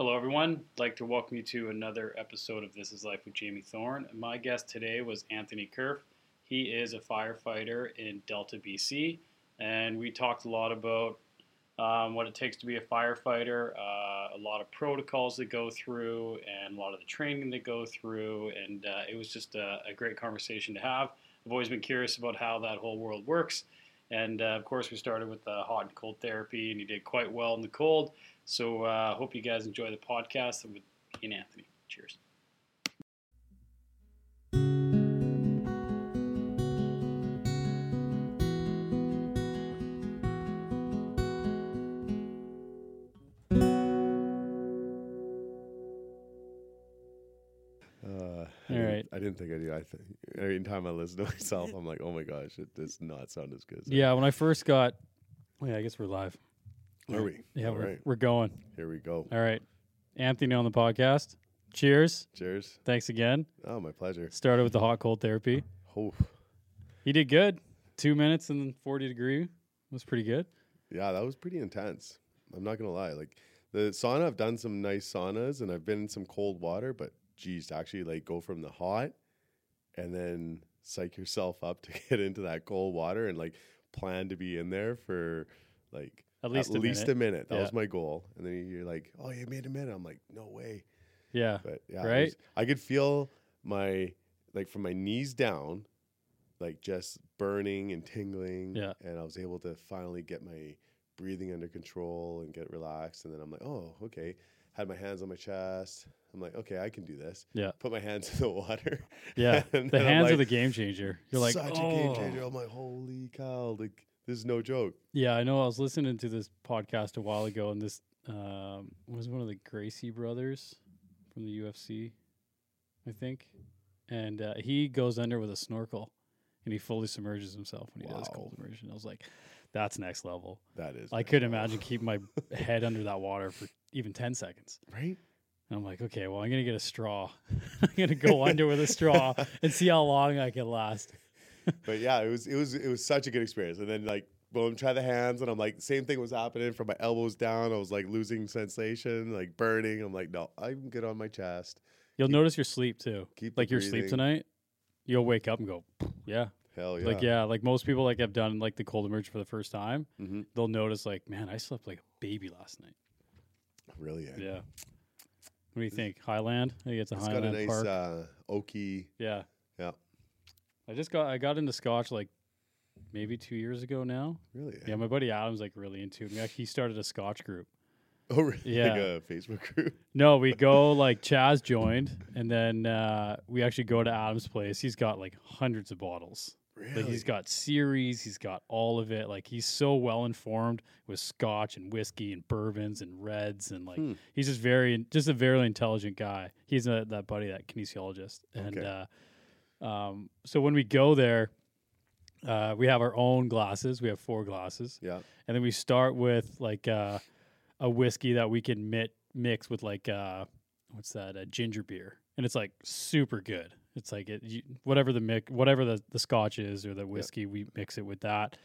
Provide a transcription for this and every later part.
Hello, everyone. I'd like to welcome you to another episode of This Is Life with Jamie Thorne. My guest today was Anthony Kerf. He is a firefighter in Delta, BC, and we talked a lot about what it takes to be a firefighter, a lot of protocols that go through, and a lot of the training that go through, and it was just a great conversation to have. I've always been curious about how that whole world works, and of course we started with the hot and cold therapy, and he did quite well in the cold. So I hope you guys enjoy the podcast with Ian Anthony. Cheers. All right. I didn't think I do. Every time I listen to myself, I'm like, oh my gosh, it does not sound as good. Yeah, when I first got, I guess we're live. Are we? Yeah, we're going. Here we go. All right. Anthony on the podcast. Cheers. Cheers. Thanks again. Oh, my pleasure. Started with the hot cold therapy. Oh. He did good. 2 minutes and 40 degree was pretty good. Yeah, that was pretty intense. I'm not going to lie. Like the sauna, I've done some nice saunas and I've been in some cold water, but geez, to actually like go from the hot and then psych yourself up to get into that cold water and like plan to be in there for like At least a minute. That was my goal. And then you're like, oh, you made a minute. I'm like, no way. Yeah. But yeah, right? I could feel my, like from my knees down, like just burning and tingling. Yeah. And I was able to finally get my breathing under control and get relaxed. And then I'm like, oh, okay. Had my hands on my chest. I'm like, okay, I can do this. Yeah. Put my hands in the water. Yeah. The hands are the game changer. You're like, such a game changer. I'm like, holy cow. Like, this is no joke. Yeah, I know. I was listening to this podcast a while ago, and this was one of the Gracie brothers from the UFC, I think. And he goes under with a snorkel, and he fully submerges himself when he does cold immersion. I was like, that's next level. That is. I couldn't imagine keeping my head under that water for even 10 seconds. Right? And I'm like, okay, well, I'm going to get a straw. I'm going to go under with a straw and see how long I can last. But yeah, it was such a good experience. And then like, boom, try the hands, and I'm like, same thing was happening from my elbows down. I was like losing sensation, like burning. I'm like, no, I'm good on my chest. You'll notice your sleep too. Keep like your sleep tonight. You'll wake up and go, yeah, hell yeah. Like yeah, like most people like have done like the cold emerge for the first time. Mm-hmm. They'll notice like, man, I slept like a baby last night. Really? Yeah. What do you think? Highland? I think it's Highland Park. It's got a nice oaky. Yeah. Yeah. I got into Scotch like maybe 2 years ago now. Really? Yeah, my buddy Adam's like really into it. He started a Scotch group. Oh, really? Yeah. Like a Facebook group? No, we go like Chaz joined, and then we actually go to Adam's place. He's got like hundreds of bottles. Really? Like, he's got series. He's got all of it. Like he's so well informed with Scotch and whiskey and bourbons and reds, and like he's just a very intelligent guy. He's that buddy, that kinesiologist, and. Okay. So when we go there, we have our own glasses. We have four glasses. Yeah. And then we start with like a whiskey that we can mix with like, what's that? A ginger beer. And it's like super good. It's like whatever the Scotch is or the whiskey, we mix it with that.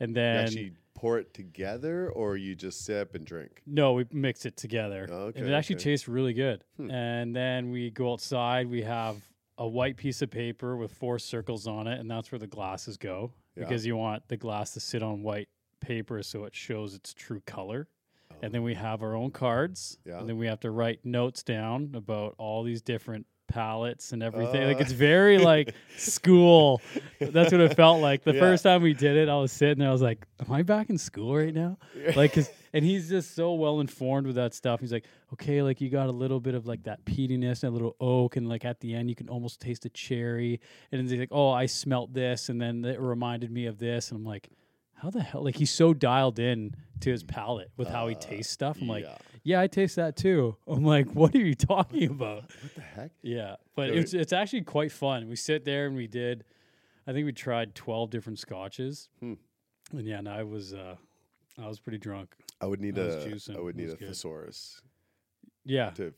And then you actually pour it together, or you just sip and drink? No, we mix it together. Okay, and it actually tastes really good. And then we go outside. We have a white piece of paper with four circles on it, and that's where the glasses go because you want the glass to sit on white paper so it shows its true color. Oh. And then we have our own cards, and then we have to write notes down about all these different palettes and everything. Like it's very like school. That's what it felt like. The first time we did it, I was sitting there, I was like, am I back in school right now? Like, and he's just so well informed with that stuff. He's like, okay, like you got a little bit of like that peatiness and a little oak, and like at the end you can almost taste a cherry. And then he's like, oh, I smelt this, and then it reminded me of this. And I'm like, how the hell? Like he's so dialed in to his palate with how he tastes stuff. I'm like, yeah, I taste that too. I'm like, what are you talking about? What the heck? Yeah, but it's actually quite fun. We sit there and we did, I think we tried 12 different scotches, and yeah, and I was pretty drunk. I would need a thesaurus. Yeah. To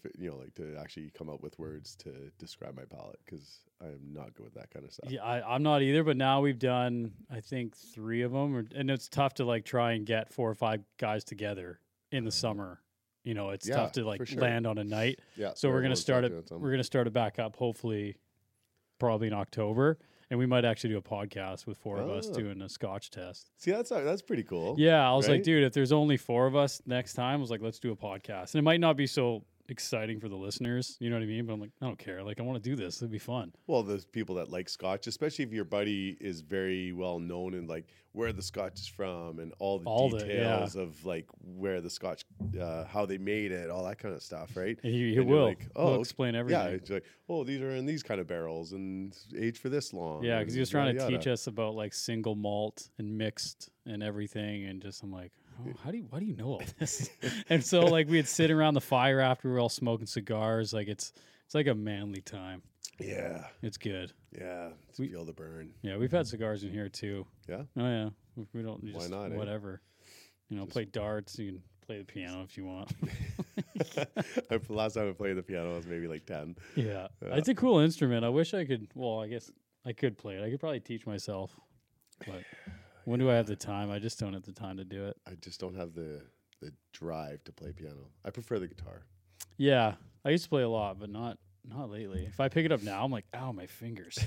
to actually come up with words to describe my palate, because I am not good with that kind of stuff. Yeah, I'm not either. But now we've done, I think, 3 of them, and it's tough to like try and get 4 or 5 guys together in the summer You know, it's tough to like land on a night. Yeah, so we're gonna start it. We're gonna start it back up. Hopefully, probably in October, and we might actually do a podcast with four of us doing a Scotch test. See, that's pretty cool. Yeah, I was like, dude, if there's only four of us next time, I was like, let's do a podcast, and it might not be so exciting for the listeners, you know what I mean? But I'm like, I don't care. Like, I want to do this. It'd be fun. Well, those people that like Scotch, especially if your buddy is very well known and like where the Scotch is from and all the details of like where the Scotch, how they made it, all that kind of stuff, right? He will. Like, he'll explain everything. Yeah, it's like, oh, these are in these kind of barrels and aged for this long. Yeah, because he was trying to teach us about like single malt and mixed and everything, and just I'm like, oh, why do you know all this? And so like we'd sit around the fire after we were all smoking cigars. Like it's like a manly time. Yeah. It's good. Yeah. We feel the burn. Yeah, we've had cigars in here too. Yeah. Oh yeah. We don't just why not, whatever. Eh? You know, just play darts, you can play the piano if you want. The last time I played the piano I was maybe like 10. Yeah. It's a cool instrument. I wish I could I guess I could play it. I could probably teach myself. But when do I have the time? I just don't have the time to do it. I just don't have the drive to play piano. I prefer the guitar. Yeah. I used to play a lot, but not lately. If I pick it up now, I'm like, ow, my fingers.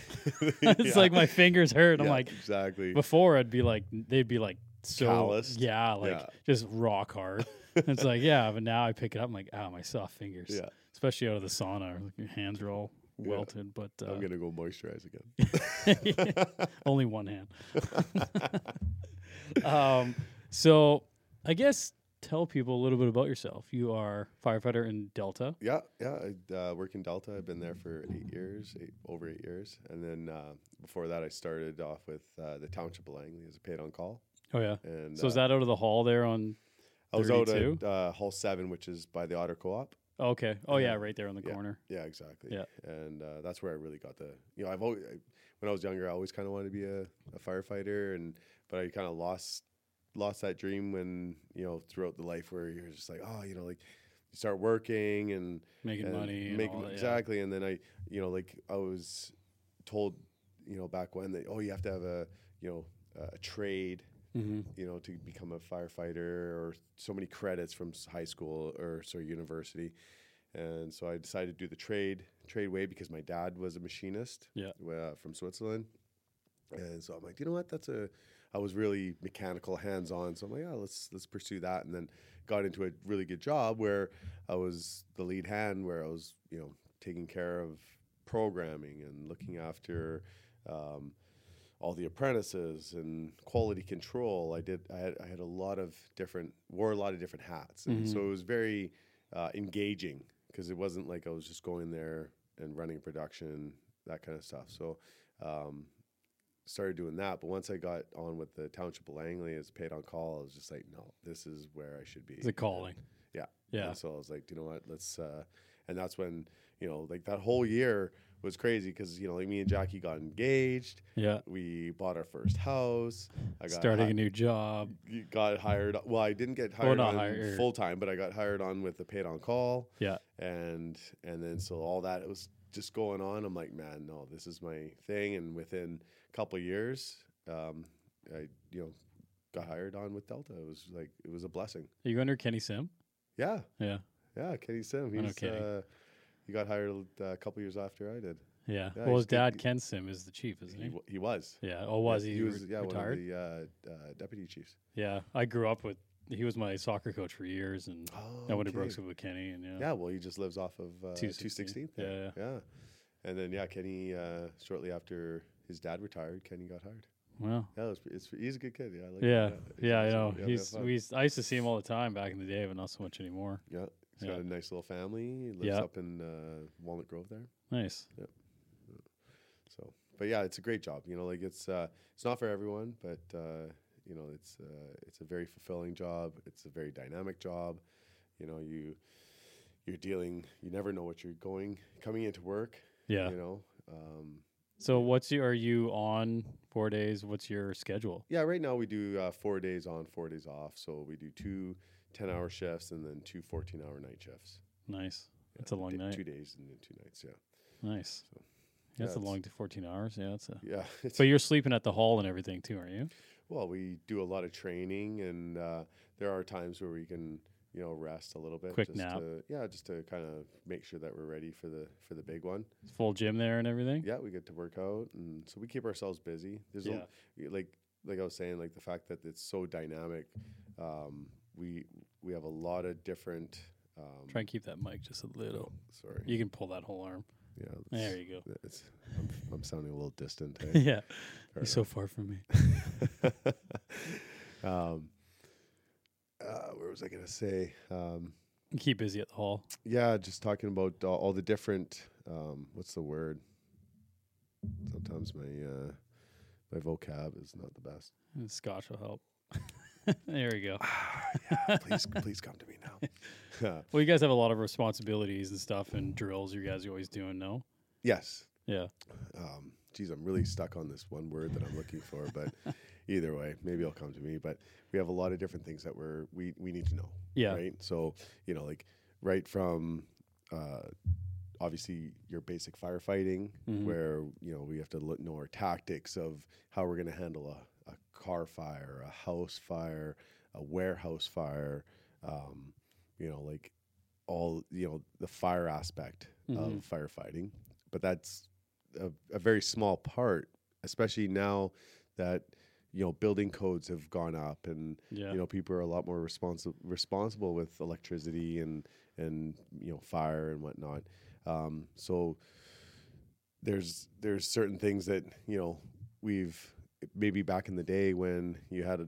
It's like my fingers hurt. Yeah, I'm like, exactly. Before I'd be like, they'd be like so calloused. Yeah, like just rock hard. It's like, yeah, but now I pick it up, I'm like, ow, my soft fingers. Yeah. Especially out of the sauna, like your hands are all welted, but I'm gonna go moisturize again. Only one hand. So I guess tell people a little bit about yourself. You are firefighter in Delta. Yeah. I work in Delta. I've been there for over 8 years, and then before that, I started off with the Township of Langley as a paid on call. Oh yeah. And so is that out of the hall there on? I was 32? Out at Hall 7, which is by the Otter Co-op. Okay. Oh, yeah, right there on the corner. Yeah, exactly. Yeah. And that's where I really got I've always, when I was younger, I always kind of wanted to be a firefighter, but I kind of lost that dream when, throughout the life where you're just like, you start working and making money. Exactly. And then I was told, back when that, you have to have a trade. Mm-hmm. To become a firefighter, or so many credits from high school or university. And so I decided to do the trade way because my dad was a machinist from Switzerland. And so I'm like, you know what, I was really mechanical, hands-on. So I'm like, let's pursue that. And then got into a really good job where I was the lead hand, where I was, taking care of programming and looking after, all the apprentices and quality control. I had a lot of different, wore a lot of different hats. And so it was very engaging, because it wasn't like I was just going there and running production, that kind of stuff. So started doing that. But once I got on with the Township of Langley as paid on call, I was just like, no, this is where I should be. It's a calling. Yeah. And so I was like, you know what, let's, and that's when, that whole year was crazy, because me and Jackie got engaged. Yeah, we bought our first house. I got a new job. Got hired. Well, I didn't get hired on full time, but I got hired on with the paid on call. Yeah, and then so all that, it was just going on. I'm like, man, no, this is my thing. And within a couple of years, I got hired on with Delta. It was like, it was a blessing. Are you under Kenny Sim? Yeah. Kenny Sim. He's He got hired a couple years after I did. Yeah. Well, his dad, Ken Sim, is the chief, isn't he? He was. Yeah. Oh, was he? He was retired? One of the deputy chiefs. Yeah. I grew up with, he was my soccer coach for years, and I went to Brooksville with Kenny. And yeah, well, he just lives off of 216th. Yeah. And then, Kenny, shortly after his dad retired, Kenny got hired. Wow. Yeah, he's a good kid. Yeah. I like him. Yeah, I used to see him all the time back in the day, but not so much anymore. Yeah. He's got a nice little family. He lives up in Walnut Grove there. Nice. Yep. So, but yeah, it's a great job. It's not for everyone, but it's a very fulfilling job. It's a very dynamic job. You're dealing. You never know what you're coming into work. Yeah. So are you on 4 days? What's your schedule? Yeah, right now we do 4 days on, 4 days off. So we do two 10-hour shifts and then two 14-hour night shifts. Nice. That's a long night. 2 days and then 2 nights, yeah. Nice. So, that's a long 14 hours. Yeah. But you're sleeping at the hall and everything too, aren't you? Well, we do a lot of training, and there are times where we can you know, rest a little bit. Quick nap. Just to kind of make sure that we're ready for the big one. Full gym there and everything? Yeah, we get to work out. And so we keep ourselves busy. There's like I was saying, like the fact that it's so dynamic, we have a lot of different... Try and keep that mic just a little. Sorry. You can pull that whole arm. Yeah. There you go. I'm sounding a little distant. Hey? Yeah. You're so far from me. Where was I going to say? Keep busy at the hall. Yeah, just talking about all the different, what's the word? Sometimes my vocab is not the best. And Scotch will help. There we go. Please come to me now. Well, you guys have a lot of responsibilities and stuff and drills you guys are always doing, no? Yes. Yeah. I'm really stuck on this one word that I'm looking for, but either way, maybe it'll come to me. But we have a lot of different things that we need to know. Yeah. Right? So, you know, like right from obviously your basic firefighting, mm-hmm. where, you know, we have to know our tactics of how we're going to handle a car fire, a house fire, a warehouse fire, the fire aspect mm-hmm. of firefighting. But that's a very small part, especially now that, you know, building codes have gone up and, you know, people are a lot more responsible with electricity and, you know, fire and whatnot. So there's certain things that, you know, we've, maybe back in the day when you had,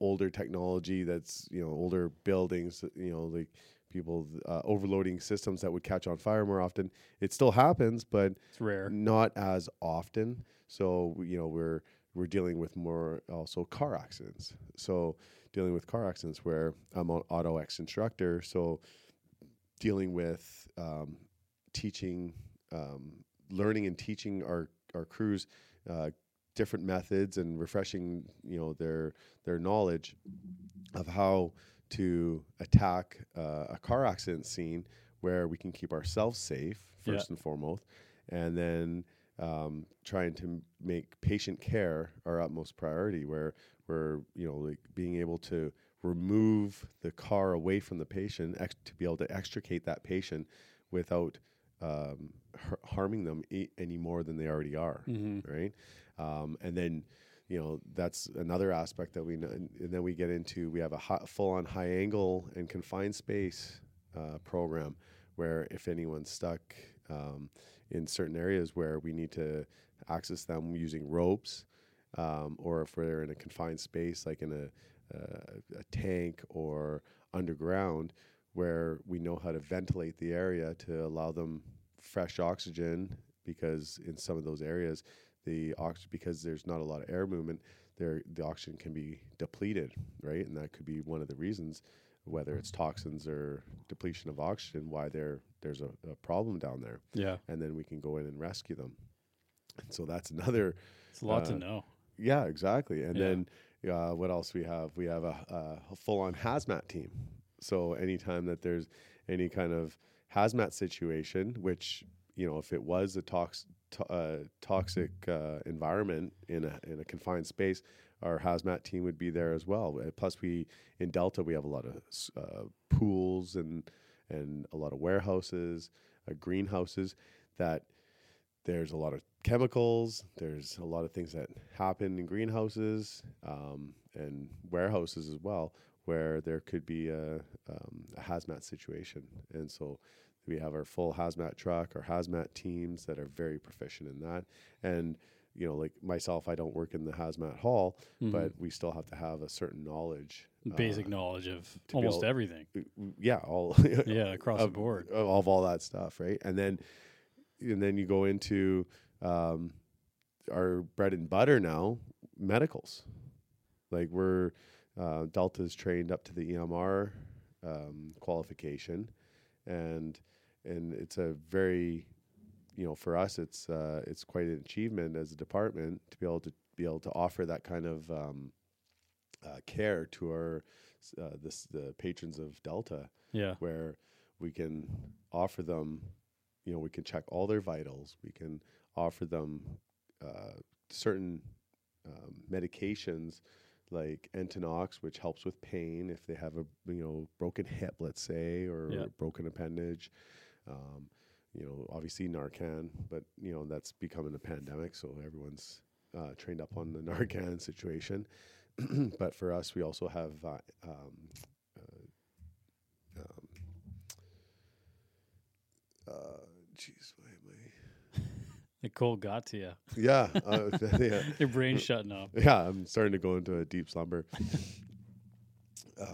older technology that's, older buildings, like people overloading systems that would catch on fire more often. It still happens, but it's rare, not as often. So, we're dealing with more also car accidents. So dealing with car accidents where I'm an Auto-X instructor. So dealing with learning and teaching our crews different methods and refreshing, their knowledge of how to attack a car accident scene where we can keep ourselves safe first and foremost, and then trying to make patient care our utmost priority, where we're being able to remove the car away from the patient to be able to extricate that patient without harming them any more than they already are, mm-hmm. right? And then, that's another aspect that we know. And then we get into, we have a full-on high angle and confined space program where if anyone's stuck in certain areas where we need to access them using ropes, or if we're in a confined space like in a tank or underground, where we know how to ventilate the area to allow them fresh oxygen, because in some of those areas, because there's not a lot of air movement there, the oxygen can be depleted, right? And that could be one of the reasons, whether it's toxins or depletion of oxygen, why there's a problem down there. Yeah. And then we can go in and rescue them. And so that's another... It's a lot to know. Yeah, exactly. And then what else we have? We have a full-on hazmat team. So anytime that there's any kind of hazmat situation, which... if it was a toxic environment in a confined space, our hazmat team would be there as well. Plus, in Delta, we have a lot of pools and a lot of warehouses, greenhouses, that there's a lot of chemicals. There's a lot of things that happen in greenhouses and warehouses as well, where there could be a hazmat situation. And so... we have our full hazmat truck, our hazmat teams that are very proficient in that. And, like myself, I don't work in the hazmat hall, mm-hmm. but we still have to have a certain knowledge. Basic knowledge of almost everything. Across the board. Of all that stuff, right? And then you go into our bread and butter now, medicals. Like we're, Delta's trained up to the EMR qualification. And it's a very, for us, it's quite an achievement as a department to be able to offer that kind of care to our the patrons of Delta, where we can offer them, we can check all their vitals, we can offer them certain medications like Entonox, which helps with pain if they have a broken hip, let's say, or a broken appendage. Obviously Narcan, but that's becoming a pandemic, so everyone's trained up on the Narcan situation. But for us, we also have the cold got to you. Yeah. Your brain's shutting off. Yeah, I'm starting to go into a deep slumber. What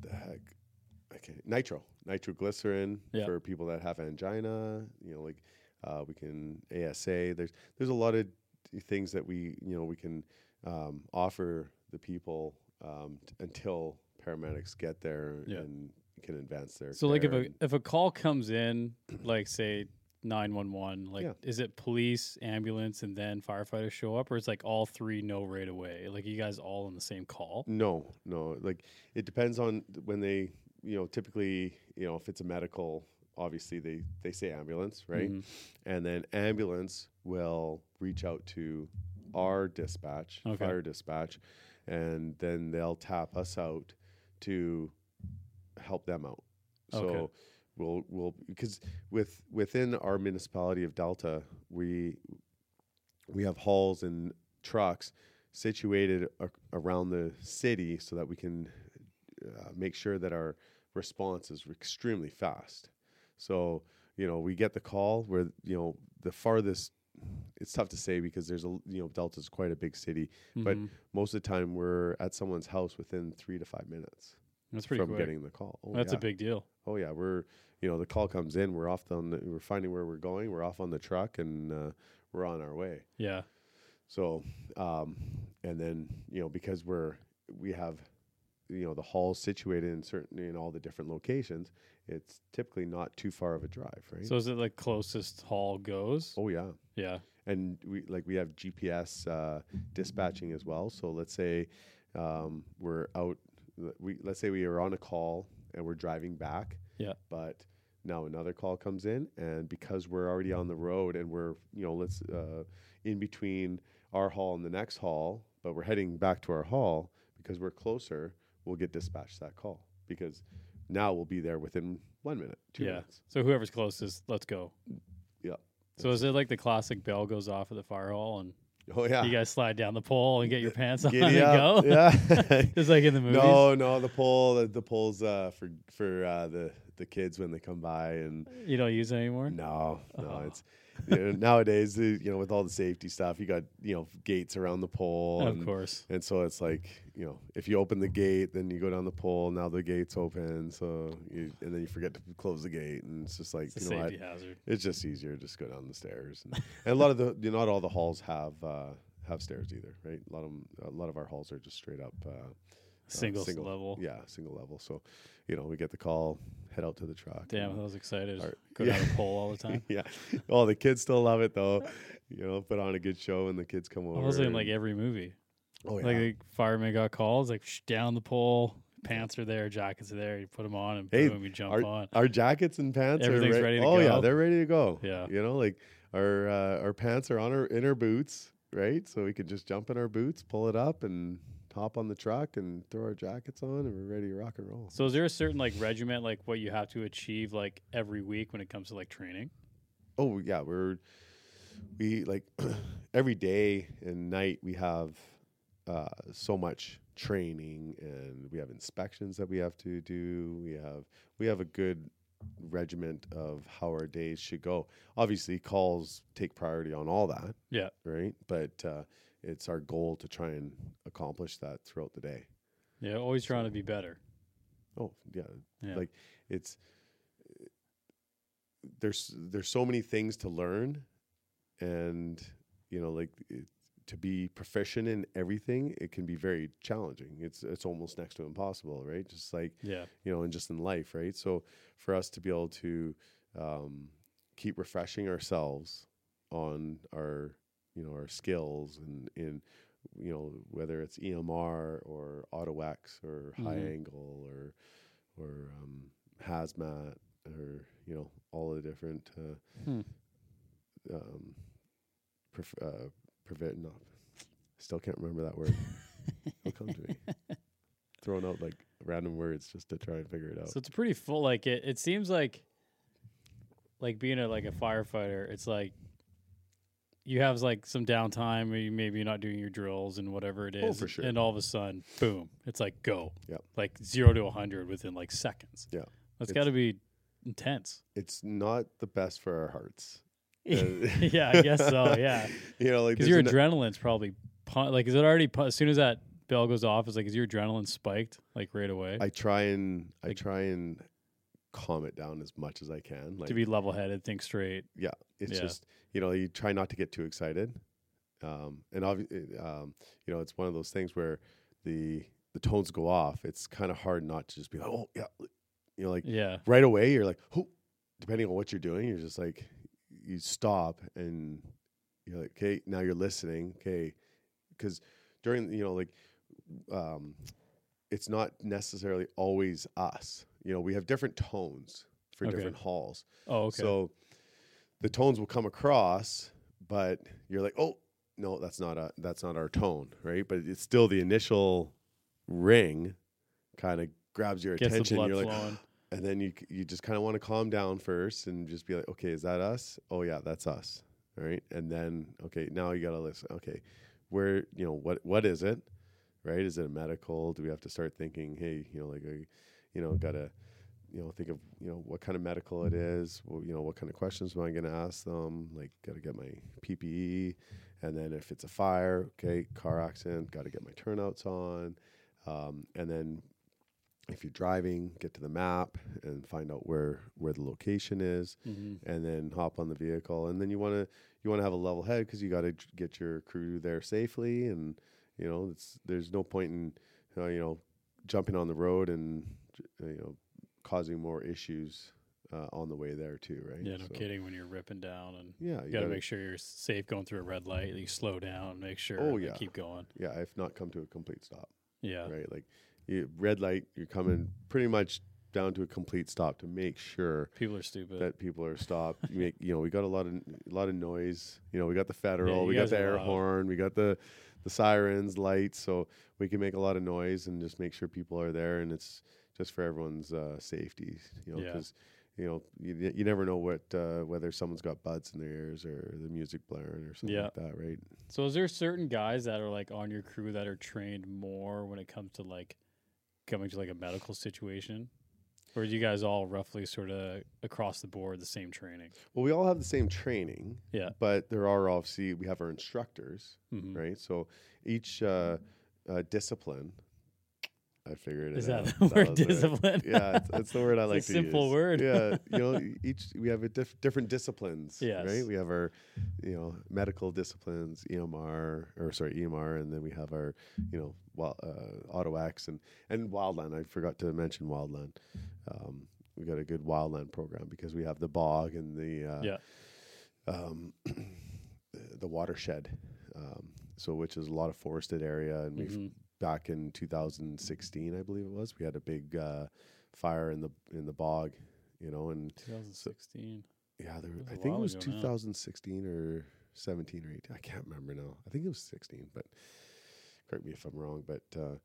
the heck? Okay, nitroglycerin for people that have angina. We can ASA. There's a lot of things that we can offer the people until paramedics get there and can advance their care. Like if a call comes in, like say 911, is it police, ambulance, and then firefighters show up, or it's like all three right away? Like you guys all on the same call? No. Like it depends on when they typically if it's a medical, obviously they say ambulance, right? Mm-hmm. And then ambulance will reach out to our dispatch, fire dispatch, and then they'll tap us out to help them out. So we'll because within our municipality of Delta, we have halls and trucks situated around the city so that we can make sure that our response is extremely fast. So we get the call where the farthest. It's tough to say because there's Delta's quite a big city, but most of the time we're at someone's house within 3 to 5 minutes. That's pretty quick. Getting the call. Oh, that's a big deal. Oh yeah, we're the call comes in, we're off we're finding where we're going, we're off on the truck, and we're on our way. Yeah. So, and then because we have the halls situated in all the different locations, it's typically not too far of a drive, right? So is it like closest hall goes? Oh yeah. Yeah. And we have GPS dispatching as well. So let's say we're out. Let's say we are on a call and we're driving back. Yeah. But now another call comes in, and because we're already on the road and we're let's in between our hall and the next hall, but we're heading back to our hall because we're closer. We'll get dispatched that call because now we'll be there within 1 minute, 2 minutes. So whoever's closest, let's go. Yeah. So is it like the classic bell goes off at the fire hall and? Oh yeah! You guys slide down the pole and get your pants on and go. Yeah, just like in the movies. No, the pole. The pole's for the kids when they come by, and you don't use it anymore. No, it's nowadays. With all the safety stuff, you got gates around the pole, of course. And so it's like if you open the gate, then you go down the pole. Now the gate's open, and then you forget to close the gate, and it's just like it's a safety hazard. It's just easier to just go down the stairs, and a lot of the not all the halls have stairs either, right? A lot of our halls are just straight up single level. Yeah, single level. So, we get the call, head out to the truck. Damn, I was excited. Go down the pole all the time. Yeah. Oh, the kids still love it though. Put on a good show and the kids come over. I was in every movie. Oh yeah. Like firemen got calls, down the pole. Pants are there, jackets are there. You put them on, and boom, you jump on. Our jackets and pants everything's ready to go. Oh yeah, they're ready to go. Yeah. Our pants are on our inner boots, right? So we can just jump in our boots, pull it up, and hop on the truck and throw our jackets on, and we're ready to rock and roll. So is there a certain regiment, what you have to achieve every week when it comes to training? Oh yeah, we every day and night we have so much training, and we have inspections that we have to do. We have a good regiment of how our days should go. Obviously, calls take priority on all that. Yeah. Right. But it's our goal to try and accomplish that throughout the day. Yeah. Always trying to be better. Oh yeah. Yeah. There's so many things to learn, and to be proficient in everything, it can be very challenging. It's almost next to impossible, right? Just and just in life, right? So for us to be able to keep refreshing ourselves on our our skills and in whether it's EMR or Auto-X or high angle or hazmat or all the different Still can't remember that word. It'll come to me. Throwing out like random words just to try and figure it out. So it's pretty full. Like it seems like being a firefighter, it's like you have like some downtime, or maybe you're not doing your drills and whatever it is. Oh, for sure. And all of a sudden, boom! It's like go. Yeah. Like 0 to 100 within like seconds. Yeah. That's got to be intense. It's not the best for our hearts. Yeah, I guess so. Yeah. You know, like because your adrenaline's probably is it already as soon as that bell goes off? Is like is your adrenaline spiked like right away? I try and calm it down as much as I can. Like, to be level-headed, think straight. Yeah, just you know you try not to get too excited, and obviously you know it's one of those things where the tones go off. It's kind of hard not to just be like oh yeah, you know like yeah. right away you're like oh, depending on what you're doing you're just like. You stop and you're like, okay, now you're listening. Okay. Cause during, you know, like, it's not necessarily always us, you know, we have different tones for different halls. Oh, okay. So the tones will come across, but you're like, oh no, that's not our tone. Right. But it's still the initial ring kind of grabs your attention. You're like, flowing. And then you just kind of want to calm down first and just be like, okay, is that us? Oh yeah, that's us. All right. And then, okay, now you got to listen. Okay. Where, you know, what is it? Right. Is it a medical? Do we have to start thinking, hey, you know, like, you know, got to, you know, think of, you know, what kind of medical it is. Well, you know, what kind of questions am I going to ask them? Like got to get my PPE. And then if it's a fire, okay, car accident, got to get my turnouts on. And then, if you're driving, get to the map and find out where the location is, mm-hmm. and then hop on the vehicle. And then you want to have a level head because you got to get your crew there safely. And you know, there's no point in you know jumping on the road and you know causing more issues on the way there too, right? Yeah, no kidding. When you're ripping down and you got to make sure you're safe going through a red light. You slow down, make sure. Oh yeah, keep going. Yeah, if not, come to a complete stop. Yeah, right, like. Red light, you're coming pretty much down to a complete stop to make sure people are stupid. That people are stopped. You know, we got a lot of noise. You know, we got the federal, we got the air horn, we got the sirens, lights, so we can make a lot of noise and just make sure people are there. And it's just for everyone's safety. You know, because you know you never know what whether someone's got buds in their ears or the music blaring or something like that, right? So, is there certain guys that are like on your crew that are trained more when it comes to like coming to like a medical situation, or are you guys all roughly sort of across the board the same training? Well, we all have the same training, but there are obviously we have our instructors, mm-hmm. right? So each discipline, I figured is it out. Is that the word discipline? Right. Yeah, it's the word I like to use. It's a simple word. Yeah, you know, we have different disciplines, yes. right? We have our, you know, medical disciplines, EMR, and then we have our, you know, Auto-X and wildland. I forgot to mention wildland. We got a good wildland program because we have the bog and the watershed, so which is a lot of forested area, and mm-hmm. we've. Back in 2016, I believe it was, we had a big fire in the bog, you know. And 2016. So, yeah, I think it was 2016 or 17 or 18. I can't remember now. I think it was 16, but correct me if I'm wrong. But it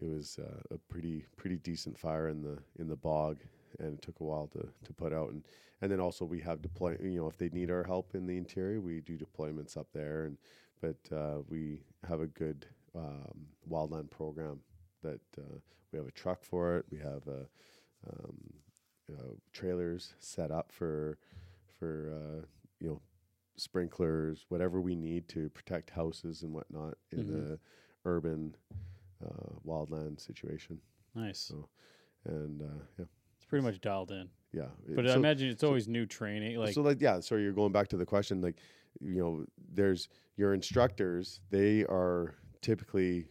was a pretty decent fire in the bog, and it took a while to put out. And then also we have deploy. You know, if they need our help in the interior, we do deployments up there. But we have a good. Wildland program that we have a truck for it. We have trailers set up for you know sprinklers, whatever we need to protect houses and whatnot in mm-hmm. the urban wildland situation. Nice. So, and it's pretty much dialed in. Yeah, but I imagine it's always new training. So you're going back to the question, like you know, there's your instructors. They are typically,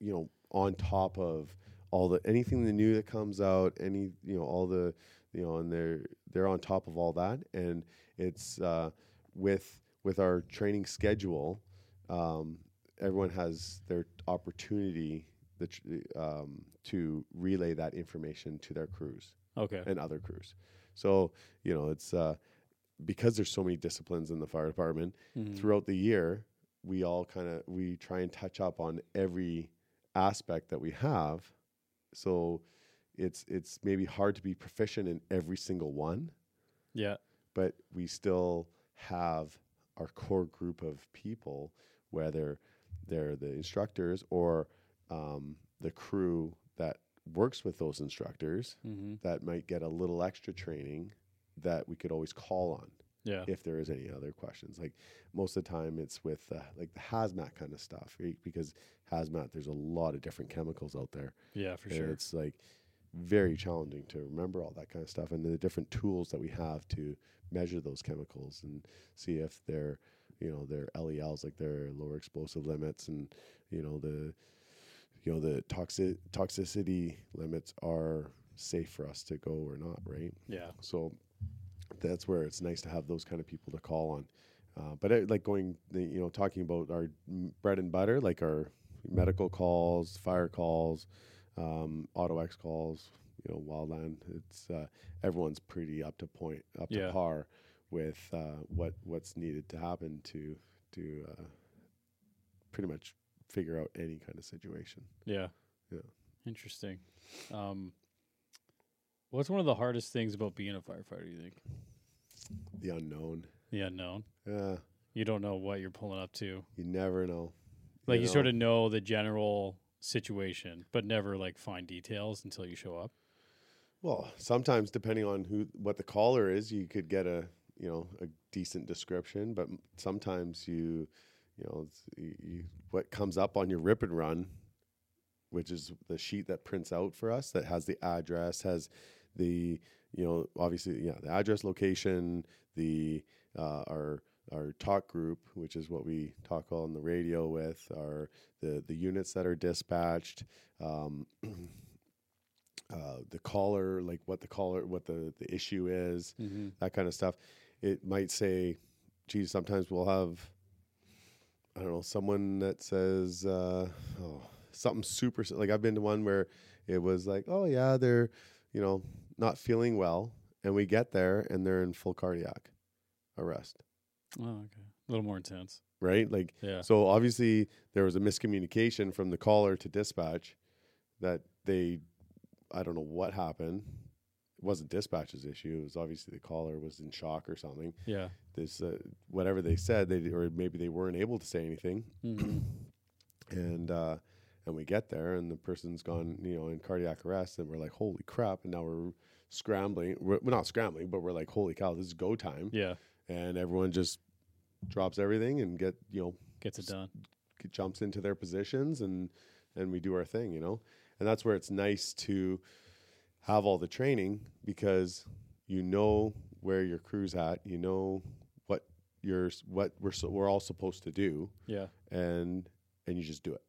you know, on top of anything the new that comes out, and they're on top of all that. And it's with our training schedule, everyone has their opportunity to relay that information to their crews, and other crews. So you know, it's because there's so many disciplines in the fire department mm-hmm. throughout the year. we all kind of, we try and touch up on every aspect that we have. So it's maybe hard to be proficient in every single one. Yeah. But we still have our core group of people, whether they're the instructors or the crew that works with those instructors, mm-hmm. that might get a little extra training that we could always call on. Yeah. If there is any other questions. Like most of the time it's with like the hazmat kind of stuff, right? Because hazmat, there's a lot of different chemicals out there. Yeah, for sure. It's like very challenging to remember all that kind of stuff and the different tools that we have to measure those chemicals and see if they're, you know, their LELs, like their lower explosive limits, and, you know, the toxicity limits are safe for us to go or not, right? Yeah. So that's where it's nice to have those kind of people to call on. But I like going, you know, talking about our bread and butter, like our medical calls, fire calls, Auto-X calls, you know, wildland. It's everyone's pretty up to par with what's needed to happen to pretty much figure out any kind of situation. Yeah. Yeah. Interesting. What's one of the hardest things about being a firefighter, you think? The unknown. The unknown? Yeah. You don't know what you're pulling up to. You never know. Like you sort of know the general situation, but never like fine details until you show up. Well, sometimes depending on what the caller is, you could get a decent description, but sometimes what comes up on your rip and run, which is the sheet that prints out for us that has the address, has the, you know, obviously, yeah, the address, location, the our talk group, which is what we talk on the radio with, are the units that are dispatched, the caller, like what the issue is, mm-hmm. that kind of stuff. It might say, geez, sometimes we'll have, I don't know, someone that says, something super, like I've been to one where it was like, oh yeah, they're, you know, not feeling well, and we get there and they're in full cardiac arrest. Oh, okay. A little more intense. Right? Like, yeah. So obviously there was a miscommunication from the caller to dispatch that I don't know what happened. It wasn't dispatch's issue. It was obviously the caller was in shock or something. Yeah. This, whatever they said, or maybe they weren't able to say anything. Mm-hmm. And we get there and the person's gone, you know, in cardiac arrest, and we're like, holy crap. And now we're scrambling. We're not scrambling, but we're like, holy cow, this is go time. Yeah. And everyone just drops everything and gets it done, jumps into their positions, and we do our thing, you know. And that's where it's nice to have all the training, because you know where your crew's at, you know what we're all supposed to do. Yeah. And you just do it.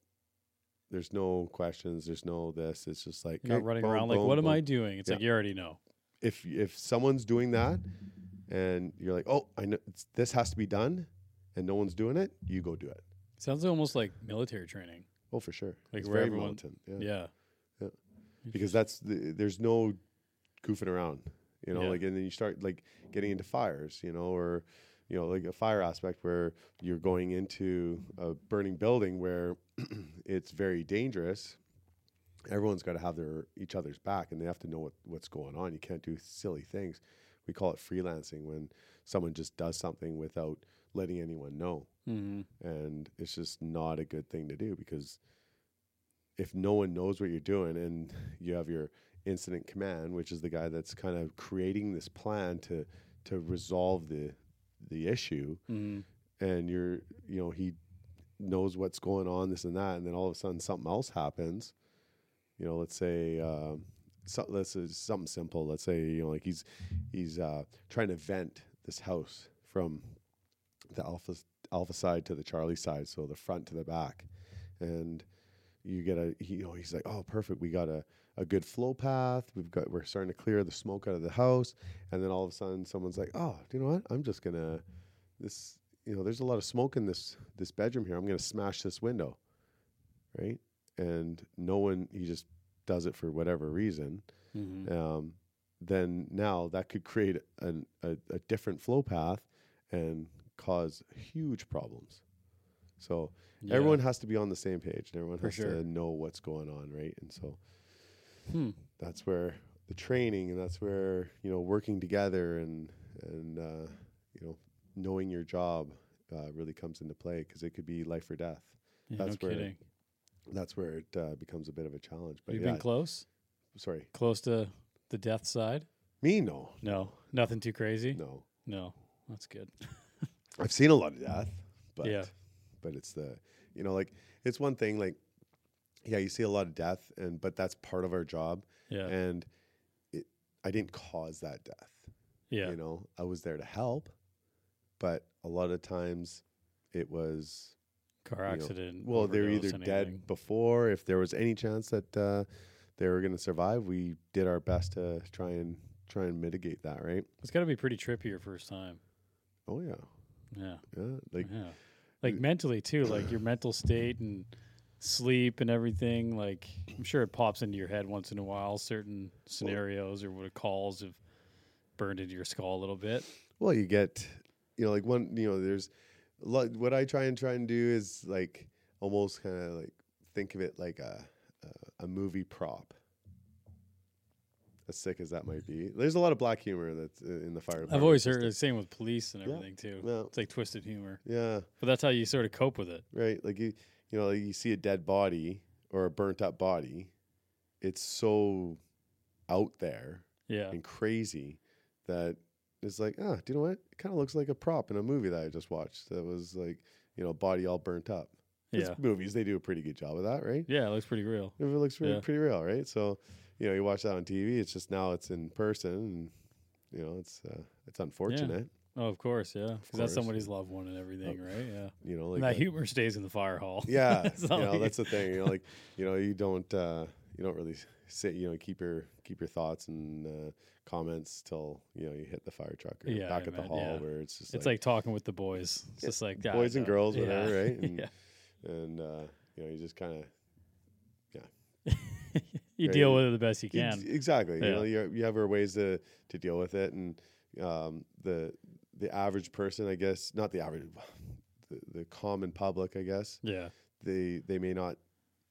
There's no questions, there's no this. It's just like, you're not running around like, what am I doing? It's like, you already know. If someone's doing that and you're like, oh, I know this has to be done, and no one's doing it, you go do it. Sounds almost like military training. Oh, for sure. Like it's where very everyone, militant. Yeah. Because there's no goofing around, you know. Yeah. Like, and then you start like getting into fires, you know, or, you know, like a fire aspect where you're going into a burning building where it's very dangerous. Everyone's got to have each other's back, and they have to know what's going on. You can't do silly things. We call it freelancing, when someone just does something without letting anyone know. Mm-hmm. And it's just not a good thing to do, because if no one knows what you're doing, and you have your incident command, which is the guy that's kind of creating this plan to resolve the issue, mm-hmm. and you're, you know, he knows what's going on, this and that, and then all of a sudden something else happens. You know, let's say, let's say something simple. Let's say, you know, like he's trying to vent this house from the alpha side to the Charlie side, so the front to the back, and you get he's like, oh, perfect, we got a good flow path. We're starting to clear the smoke out of the house, and then all of a sudden someone's like, oh, do you know what? I'm just gonna this. You know, there's a lot of smoke in this bedroom here. I'm gonna smash this window, right? And no one, he just does it for whatever reason, mm-hmm. Then now that could create a different flow path and cause huge problems. So everyone has to be on the same page, and everyone has to know what's going on, right? And so that's where the training, and that's where, you know, working together and you know, knowing your job really comes into play, because it could be life or death. Yeah, that's no where kidding. That's where it becomes a bit of a challenge. But you've been close? Sorry. Close to the death side? Me, no. No. Nothing too crazy? No. No. That's good. I've seen a lot of death, but but it's the, you know, like, it's one thing, like, you see a lot of death, and but that's part of our job. Yeah. And I didn't cause that death. Yeah. You know, I was there to help, but a lot of times it was car accident. Well, they were either dead before. If there was any chance that they were going to survive, we did our best to try and mitigate that, right? It's got to be pretty trippy your first time. Oh yeah. Yeah. Yeah. Like mentally too, like your mental state and sleep and everything. Like, I'm sure it pops into your head once in a while. Certain scenarios or calls have burned into your skull a little bit. Well, you get, you know, like one, you know, there's a lot. What I try and do is like almost kind of like think of it like a movie prop. As sick as that might be, there's a lot of black humor that's in the fire. I've always heard the same with police and everything too. Yeah. It's like twisted humor. Yeah, but that's how you sort of cope with it, right? Like you know, like you see a dead body or a burnt up body, it's so out there, and crazy that it's like, do you know what? It kind of looks like a prop in a movie that I just watched. That was like, you know, body all burnt up. Yeah, it's movies, they do a pretty good job of that, right? Yeah, it looks pretty real. It looks really pretty real, right? So. You know, you watch that on TV. It's just now it's in person, and you know it's unfortunate. Yeah. Oh, of course, yeah, because that's somebody's loved one and everything, right? Yeah, you know, like and that humor stays in the fire hall. Yeah, you know, that's the thing. You know, like you know, you don't really sit. You know, keep your thoughts and comments till you know you hit the fire truck or back at the hall where it's just it's like talking with the boys. It's just like boys and girls, whatever, right? And, you know, you just kind of you deal with it the best you can. Exactly. Yeah. You know, you have ways to deal with it, and the average person, I guess, not the average, the common public, I guess. Yeah. They may not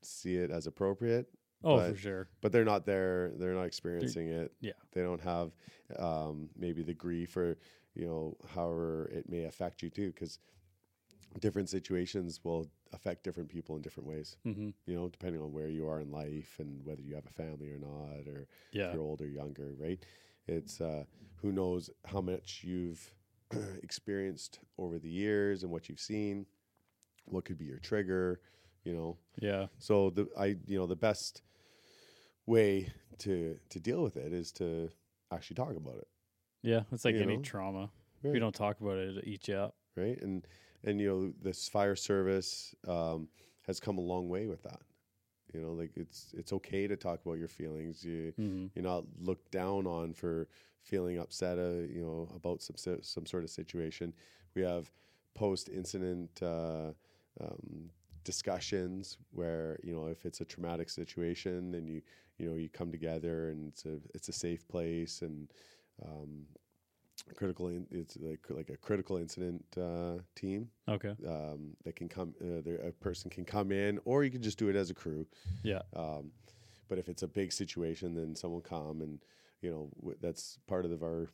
see it as appropriate. Oh, for sure. But they're not there. They're not experiencing it. Yeah. They don't have maybe the grief or you know however it may affect you too, because different situations will affect different people in different ways, you know, depending on where you are in life and whether you have a family or not, or if you're older, younger, right? It's who knows how much you've experienced over the years and what you've seen, what could be your trigger, you know? Yeah. So the best way to deal with it is to actually talk about it. Yeah. It's like any trauma. Right. If you don't talk about it, it'll eat you up. Right. And, you know, this fire service has come a long way with that. You know, like it's okay to talk about your feelings. You're not looked down on for feeling upset, you know, about some sort of situation. We have post-incident discussions where, you know, if it's a traumatic situation, then you come together and it's a safe place and, it's like a critical incident team. Okay. That can come. A person can come in, or you can just do it as a crew. Yeah. But if it's a big situation, then someone come, and you know that's part of our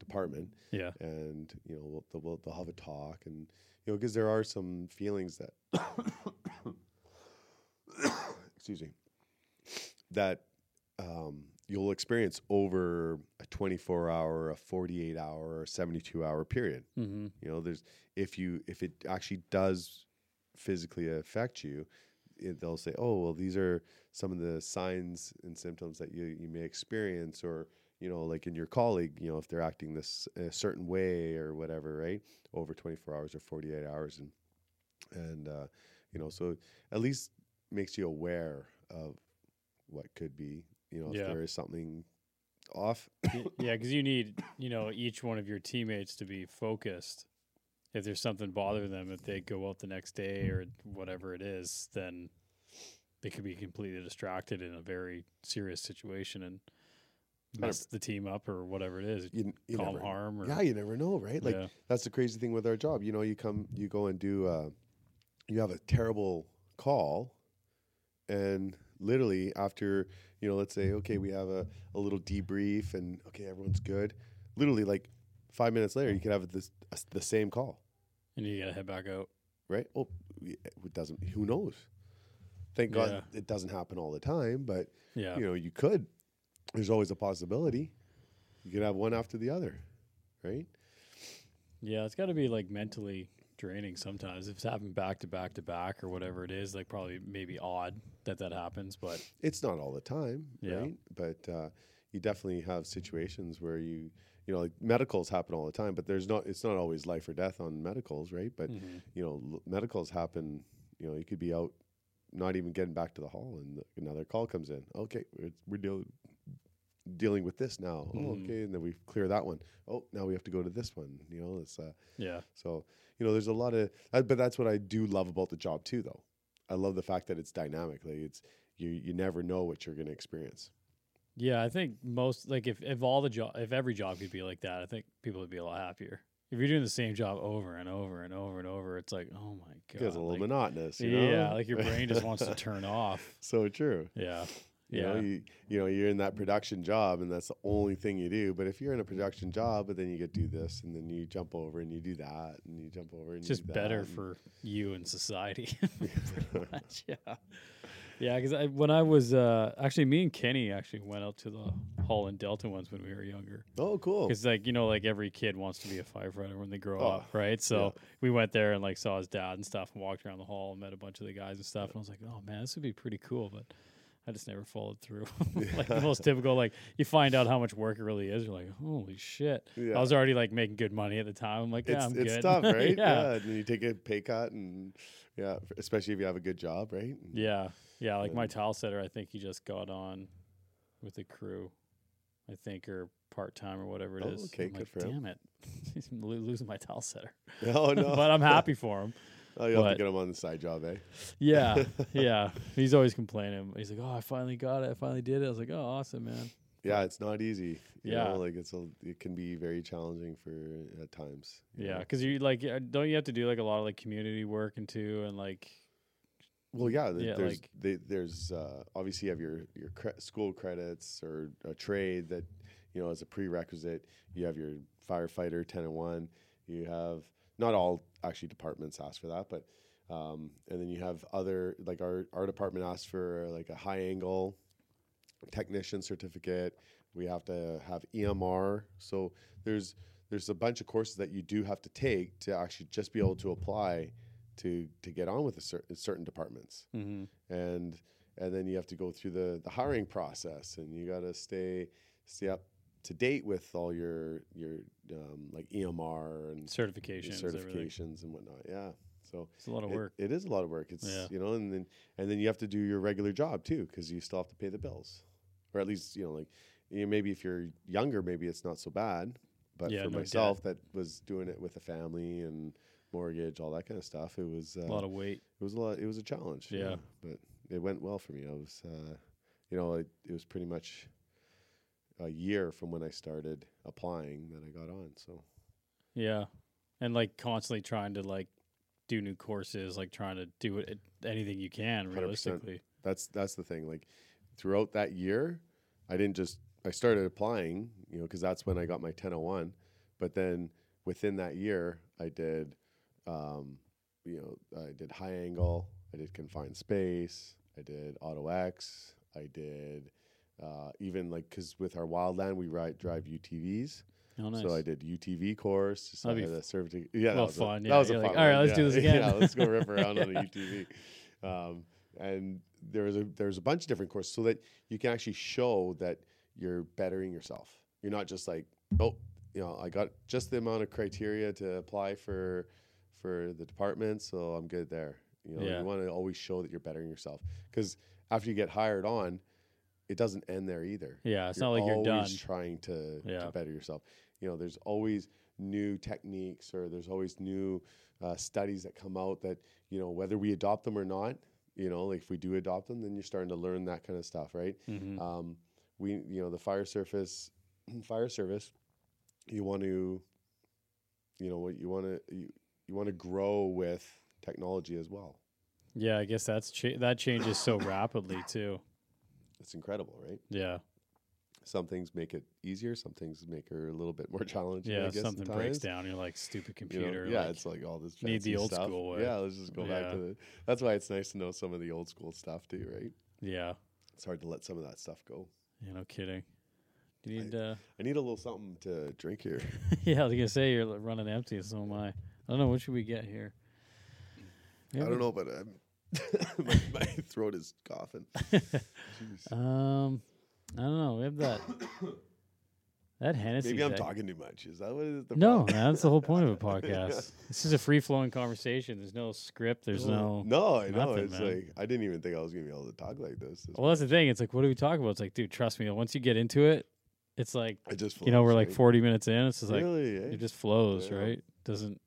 department. Yeah. And you know they'll have a talk, and you know because there are some feelings that excuse me that. You'll experience over a 24-hour, a 48-hour, or 72-hour period. Mm-hmm. You know, there's if it actually does physically affect you, they'll say, "Oh, well, these are some of the signs and symptoms that you may experience," or you know, like in your colleague, you know, if they're acting this a certain way or whatever, right? Over 24 hours or 48 hours, and you know, so at least makes you aware of what could be. You know, if there is something off. Yeah, because you need, you know, each one of your teammates to be focused. If there's something bothering them, if they go out the next day or whatever it is, then they could be completely distracted in a very serious situation. And mess the team up or whatever it is, you calm harm. Or, yeah, you never know, right? Like that's the crazy thing with our job. You know, you go and do, you have a terrible call, and literally after, you know, let's say, okay, we have a little debrief, and okay, everyone's good. Literally, like 5 minutes later, you could have the same call, and you gotta head back out, right? Well, it doesn't. Who knows? Thank God it doesn't happen all the time, but you know, you could. There's always a possibility. You could have one after the other, right? Yeah, it's got to be like mentally draining sometimes. If it's happened back to back to back or whatever it is, like probably maybe odd that happens, but it's not all the time, right? But you definitely have situations where you know, like medicals happen all the time, but it's not always life or death on medicals, right? But you know, medicals happen. You know, you could be out, not even getting back to the hall, and another call comes in. Okay, we're dealing with this now. Mm-hmm. Oh, okay, and then we clear that one. Oh, now we have to go to this one. You know, it's So you know, there's a lot of, but that's what I do love about the job too, though. I love the fact that it's dynamic. Like it's you never know what you're going to experience. Yeah, I think most, like if every job could be like that, I think people would be a lot happier. If you're doing the same job over and over and over and over, it's like, oh my God. It gets a little monotonous, you know? Yeah, like your brain just wants to turn off. So true. Yeah. You know, you're in that production job, and that's the only thing you do. But if you're in a production job, but then you get to do this, and then you jump over and you do that, and you jump over and it's just better for you and society. Pretty much, yeah. Yeah, because when I was actually, me and Kenny actually went out to the Hall and Delta ones when we were younger. Oh, cool! Because like, you know, like every kid wants to be a firefighter when they grow up, right? So we went there and like saw his dad and stuff, and walked around the hall and met a bunch of the guys and stuff. And I was like, oh man, this would be pretty cool, but I just never followed through. Like the most typical, like you find out how much work it really is. You're like, holy shit! Yeah. I was already like making good money at the time. I'm like, yeah, it's good. It's tough, right? And then you take a pay cut, and especially if you have a good job, right? And yeah, like my tile setter, I think he just got on with the crew, I think, or part-time or whatever it is. Okay, I'm good like, for damn him. Damn it. He's losing my tile setter. Oh, no. But I'm happy for him. Oh, you'll have to get him on the side job, eh? Yeah, yeah. He's always complaining. He's like, oh, I finally got it. I finally did it. I was like, oh, awesome, man. Yeah, it's not easy. You know, like it can be very challenging for at times. Yeah, because you like, don't you have to do like a lot of like community work and too, and like... Well, there's obviously you have your school credits or a trade that, you know, as a prerequisite. You have your firefighter 10-1. You have, not all actually departments ask for that, but and then you have other, like our department asked for like a high angle technician certificate. We have to have EMR. So there's a bunch of courses that you do have to take to actually just be able to apply to get on with certain departments. Mm-hmm. And then you have to go through the hiring process, and you got to stay up to date with all your like EMR and certifications and whatnot. Yeah. So it's a lot of work. It is a lot of work. It's, you know, and then you have to do your regular job too, because you still have to pay the bills, or at least, you know, like, you know, maybe if you're younger, maybe it's not so bad, but for myself that was doing it with a family and mortgage, all that kind of stuff. It was a lot of weight. It was a challenge. Yeah, you know, but it went well for me. I was, you know, it was pretty much a year from when I started applying that I got on. So, yeah, and like constantly trying to like do new courses, like trying to do it, anything you can realistically. 100%. That's the thing. Like throughout that year, I started applying, you know, because that's when I got my 1001. But then within that year, I did. You know, I did high angle, I did confined space, I did Auto-X, I did even like, because with our wildland, we drive UTVs. Oh, nice. So I did UTV course. So that'd be fun. That was a fun one. All right, let's do this again. Yeah, let's go rip around on a UTV. And there's a bunch of different courses so that you can actually show that you're bettering yourself. You're not just like, oh, you know, I got just the amount of criteria to apply for the department, so I'm good there. You know, you want to always show that you're bettering yourself, because after you get hired on, it doesn't end there either. Yeah, it's not like you're done. Always trying to better yourself. You know, there's always new techniques, or there's always new studies that come out that, you know, whether we adopt them or not, you know, like if we do adopt them, then you're starting to learn that kind of stuff, right? Mm-hmm. we, you know, the fire service, you want to, you know, what you want to grow with technology as well. Yeah, I guess that's that changes so rapidly too. It's incredible, right? Yeah. Some things make it easier. Some things make her a little bit more challenging. Yeah, I guess something sometimes breaks down. You're like, stupid computer. You know, yeah, like, it's like all this fancy need the old stuff. School way. Yeah, let's just go back to the. That's why it's nice to know some of the old school stuff too, right? Yeah, it's hard to let some of that stuff go. Yeah, no kidding. Do you need? I need a little something to drink here. Yeah, I was gonna say you're running empty. So am I. I don't know, what should we get here. Maybe I don't know, but my throat is coughing. Jeez. I don't know. We have that Hennessy. Maybe I'm talking too much. Is that what it is? No, that's the whole point of a podcast. Yeah. This is a free-flowing conversation. There's no script. There's no. I know. It's like, I didn't even think I was going to be able to talk like this. Well, that's the thing. It's like, what do we talk about? It's like, dude, trust me. Once you get into it, it's like, it just flows, you know, we're like 40 minutes in. It's just like, really, it just flows, right? Doesn't.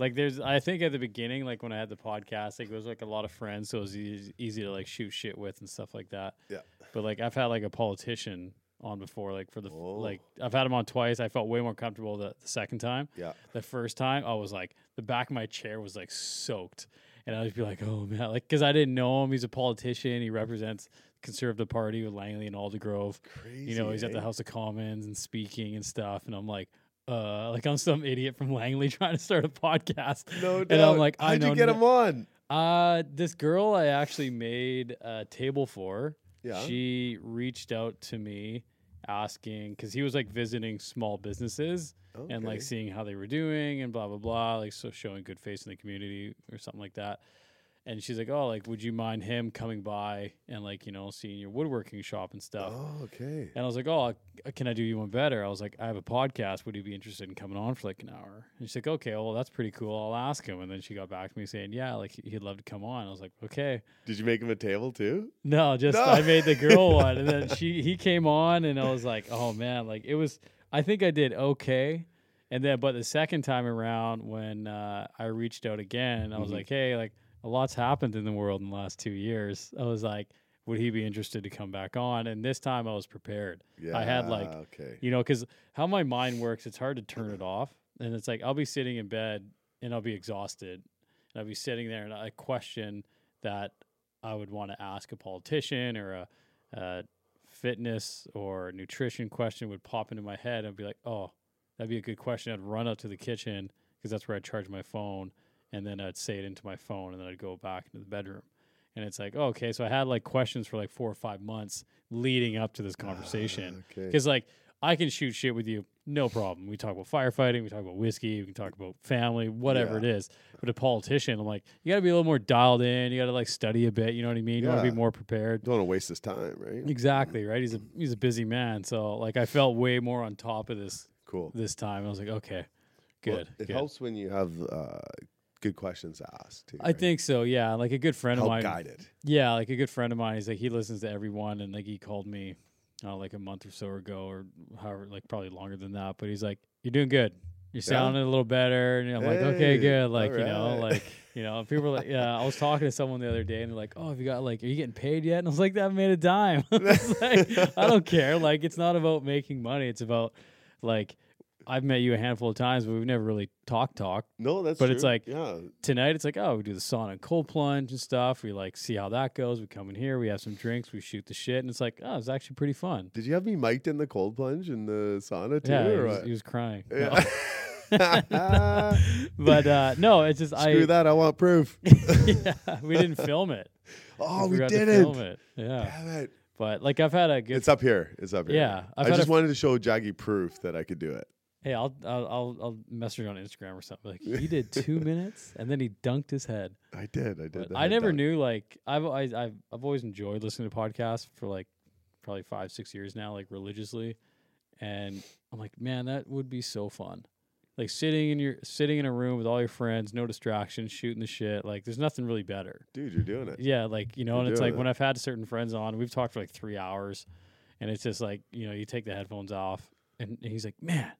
Like, there's, I think at the beginning, like when I had the podcast, like it was like a lot of friends, so it was easy to like shoot shit with and stuff like that. Yeah. But like I've had like a politician on before, like for the like I've had him on twice. I felt way more comfortable the second time. Yeah. The first time I was like, the back of my chair was like soaked, and I would be like, oh man, like because I didn't know him. He's a politician. He represents Conservative Party with Langley and Aldergrove. Crazy. You know, he's at the House of Commons and speaking and stuff, and I'm like. Like I'm some idiot from Langley trying to start a podcast. No doubt. And I'm like, how'd you get him on? This girl I actually made a table for. Yeah. She reached out to me asking, because he was like visiting small businesses and like seeing how they were doing and blah, blah, blah. Like, so showing good face in the community or something like that. And she's like, oh, like, would you mind him coming by and, like, you know, seeing your woodworking shop and stuff? Oh, okay. And I was like, oh, can I do you one better? I was like, I have a podcast. Would you be interested in coming on for, like, an hour? And she's like, okay, well, that's pretty cool. I'll ask him. And then she got back to me saying, yeah, like, he'd love to come on. I was like, okay. Did you make him a table, too? No, just I made the girl one. And then he came on, and I was like, oh, man. Like, it was – I think I did okay. And then – but the second time around when I reached out again, I was like, hey, like – a lot's happened in the world in the last 2 years. I was like, would he be interested to come back on? And this time I was prepared. Yeah, I had like, you know, because how my mind works, it's hard to turn it off. And it's like, I'll be sitting in bed and I'll be exhausted. And I'll be sitting there and I question that I would want to ask a politician or a fitness or nutrition question would pop into my head. I'd be like, oh, that'd be a good question. I'd run up to the kitchen because that's where I charge my phone. And then I'd say it into my phone, and then I'd go back into the bedroom. And it's like, okay, so I had, like, questions for, like, 4 or 5 months leading up to this conversation. Because, like, I can shoot shit with you, no problem. We talk about firefighting. We talk about whiskey. We can talk about family, whatever it is. But a politician, I'm like, you got to be a little more dialed in. You got to, like, study a bit. You know what I mean? You want to be more prepared. Don't want to waste his time, right? Exactly, right? He's a busy man. So, like, I felt way more on top of this this time. I was like, okay, good. Well, it helps when you have... good questions to ask too. I think so, yeah. Like a good friend of mine. Help guide it. Yeah, like a good friend of mine. He's like, he listens to everyone, and like he called me like a month or so ago, or however, like probably longer than that. But he's like, "You're doing good. You're sounding a little better." And I'm like, "Okay, good." Like you know, people are like, "Yeah." I was talking to someone the other day, and they're like, "Oh, have you got like, are you getting paid yet?" And I was like, "That made a dime." I was like, I don't care. Like, it's not about making money. It's about like. I've met you a handful of times, but we've never really talked. No, that's true. But it's like, tonight it's like, oh, we do the sauna cold plunge and stuff. We like see how that goes. We come in here, we have some drinks, we shoot the shit, and it's like, oh, it's actually pretty fun. Did you have me mic'd in the cold plunge and the sauna too? Yeah, he was crying. Yeah. No. But no, it's just screw that. I want proof. Yeah, we didn't film it. Oh, we didn't film it. Yeah. Damn it. But like, I've had a good. It's up here. It's up here. Yeah, I just wanted to show Jackie proof that I could do it. Hey, I'll message on Instagram or something. Like, he did 2 minutes and then he dunked his head. I did. I never knew. Like, I've always enjoyed listening to podcasts for like probably 5-6 years now, like religiously. And I'm like, man, that would be so fun. Like sitting in a room with all your friends, no distractions, shooting the shit. Like, there's nothing really better. Dude, you're doing it. Yeah, like, you know, and it's like when I've had certain friends on, we've talked for like 3 hours, and it's just like, you know, you take the headphones off, and he's like, man.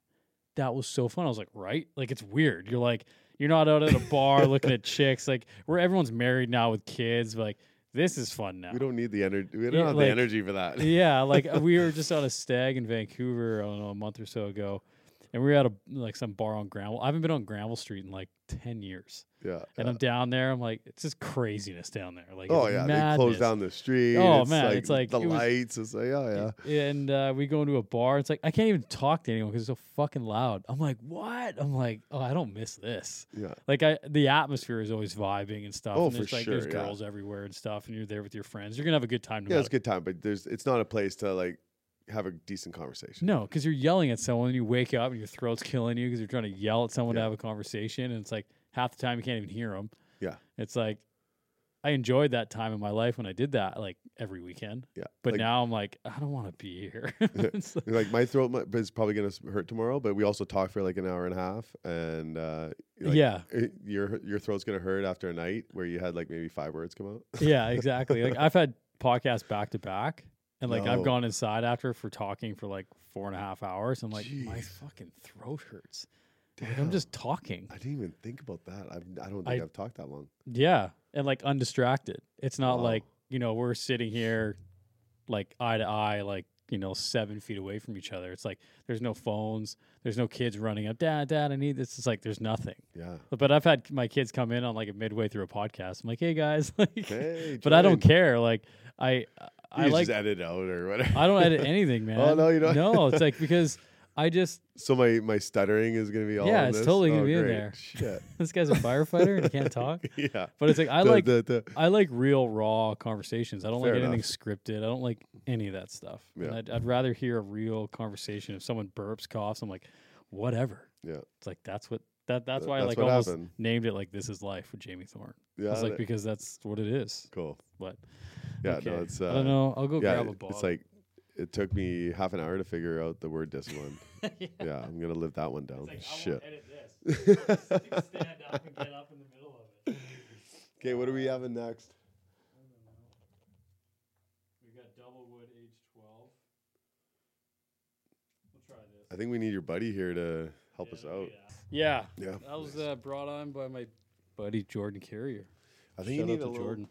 That was so fun. I was like, right? Like, it's weird. You're like, you're not out at a bar looking at chicks. Like, everyone's married now with kids. But like, This is fun now. We don't need the energy. We don't have the energy for that. Yeah, like we were just on a stag in Vancouver, I don't know, a month or so ago, and we were at a some bar on Granville. I haven't been on Granville Street in like 10 years. Yeah, and I'm down there. I'm like, it's just craziness down there. Like, oh yeah, madness. They close down the street. Oh it's man, like it's like the lights. It's like, oh yeah. And we go into a bar. It's like I can't even talk to anyone because it's so fucking loud. I'm like, what? I'm like, oh, I don't miss this. Yeah. Like the atmosphere is always vibing and stuff. Oh and for sure. There's girls everywhere and stuff, and you're there with your friends. You're gonna have a good time. It's a good time, but it's not a place to like have a decent conversation. No, because you're yelling at someone, and you wake up and your throat's killing you because you're trying to yell at someone to have a conversation, and it's like. Half the time you can't even hear them. Yeah. It's like, I enjoyed that time in my life when I did that, like every weekend. Yeah. But like, now I'm like, I don't want to be here. Like my throat is probably going to hurt tomorrow, but we also talked for like an hour and a half. And your throat's going to hurt after a night where you had like maybe 5 words come out. Yeah, exactly. Like I've had podcasts back to back. And like I've gone inside after for talking for like 4.5 hours. I'm like, jeez. My fucking throat hurts. Like I'm just talking. I didn't even think about that. I don't think I've talked that long. Yeah, and like undistracted. It's not like, you know, we're sitting here like eye to eye, like, you know, 7 feet away from each other. It's like there's no phones. There's no kids running up, Dad, I need this. It's like there's nothing. Yeah. But I've had my kids come in on like a midway through a podcast. I'm like, hey, guys. Like, hey, but I don't care. Like I like just edit out or whatever. I don't edit anything, man. Oh, no, you don't? No, it's like because... So my stuttering is going to be all in this? Yeah, it's totally going to be great. In there. Shit. This guy's a firefighter and he can't talk? Yeah. But it's like, I like real, raw conversations. I don't like anything scripted. I don't like any of that stuff. Yeah. I'd rather hear a real conversation. If someone burps, coughs, I'm like, whatever. Yeah. It's like, that's why I like almost named it like This Is Life with Jamie Thorne. Yeah. It's like, because that's what it is. Cool. But, it's... I don't know. I'll go grab a ball. It's like... It took me half an hour to figure out the word discipline. Yeah, I'm going to live that one down. Like, shit. I won't edit this. Just stand up and get up in the middle of it. Okay, what are we having next? I don't know. We've got double wood age 12. We'll try this. I think we need your buddy here to help us out. Yeah. That was brought on by my buddy Jordan Carrier. I think shout you need a Jordan.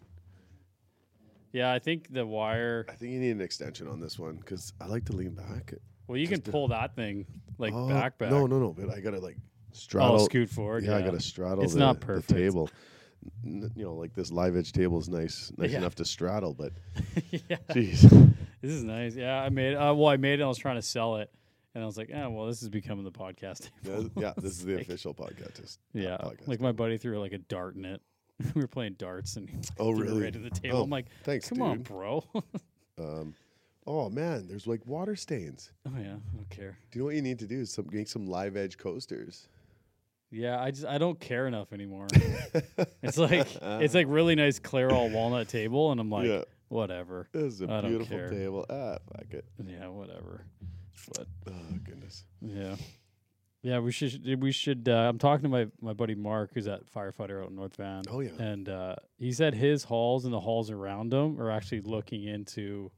Yeah, I think the wire... I think you need an extension on this one because I like to lean back. Well, you can pull that thing like back. No, but I got to like straddle... Oh, scoot forward. Yeah, I got to straddle it's not perfect. The table. You know, like this live edge table is nice enough to straddle, but... yeah. Jeez. This is nice. Yeah, I made it and I was trying to sell it. And I was like, this is becoming the podcast table. Yeah, this is the official podcast. Yeah, like my buddy threw like a dart in it. We were playing darts and he right to the table. I'm like, thanks, come on, bro. Oh man, there's like water stains. Oh yeah, I don't care. Do you know what you need to do is make some live edge coasters? Yeah, I don't care enough anymore. it's like really nice clear all walnut table, and I'm like, whatever. This is a beautiful table. Ah, fuck it. Yeah, whatever. But oh goodness. Yeah. Yeah, we should. I'm talking to my buddy Mark, who's that firefighter out in North Van. Oh yeah, and he said his halls and the halls around him are actually looking into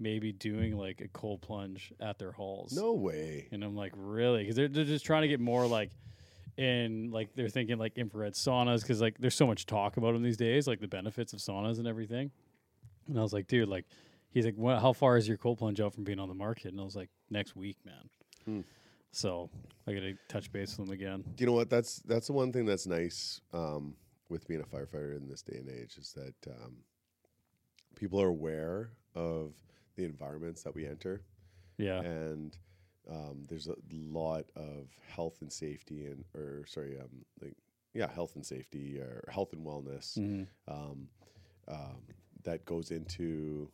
maybe doing like a cold plunge at their halls. No way. And I'm like, really? Because they're just trying to get more like in like they're thinking like infrared saunas because like there's so much talk about them these days, like the benefits of saunas and everything. And I was like, dude, like he's like, how far is your cold plunge out from being on the market? And I was like, next week, man. Hmm. So I got to touch base with them again. You know what? That's the one thing that's nice with being a firefighter in this day and age is that people are aware of the environments that we enter. Yeah. And there's a lot of health and safety or health and wellness that goes into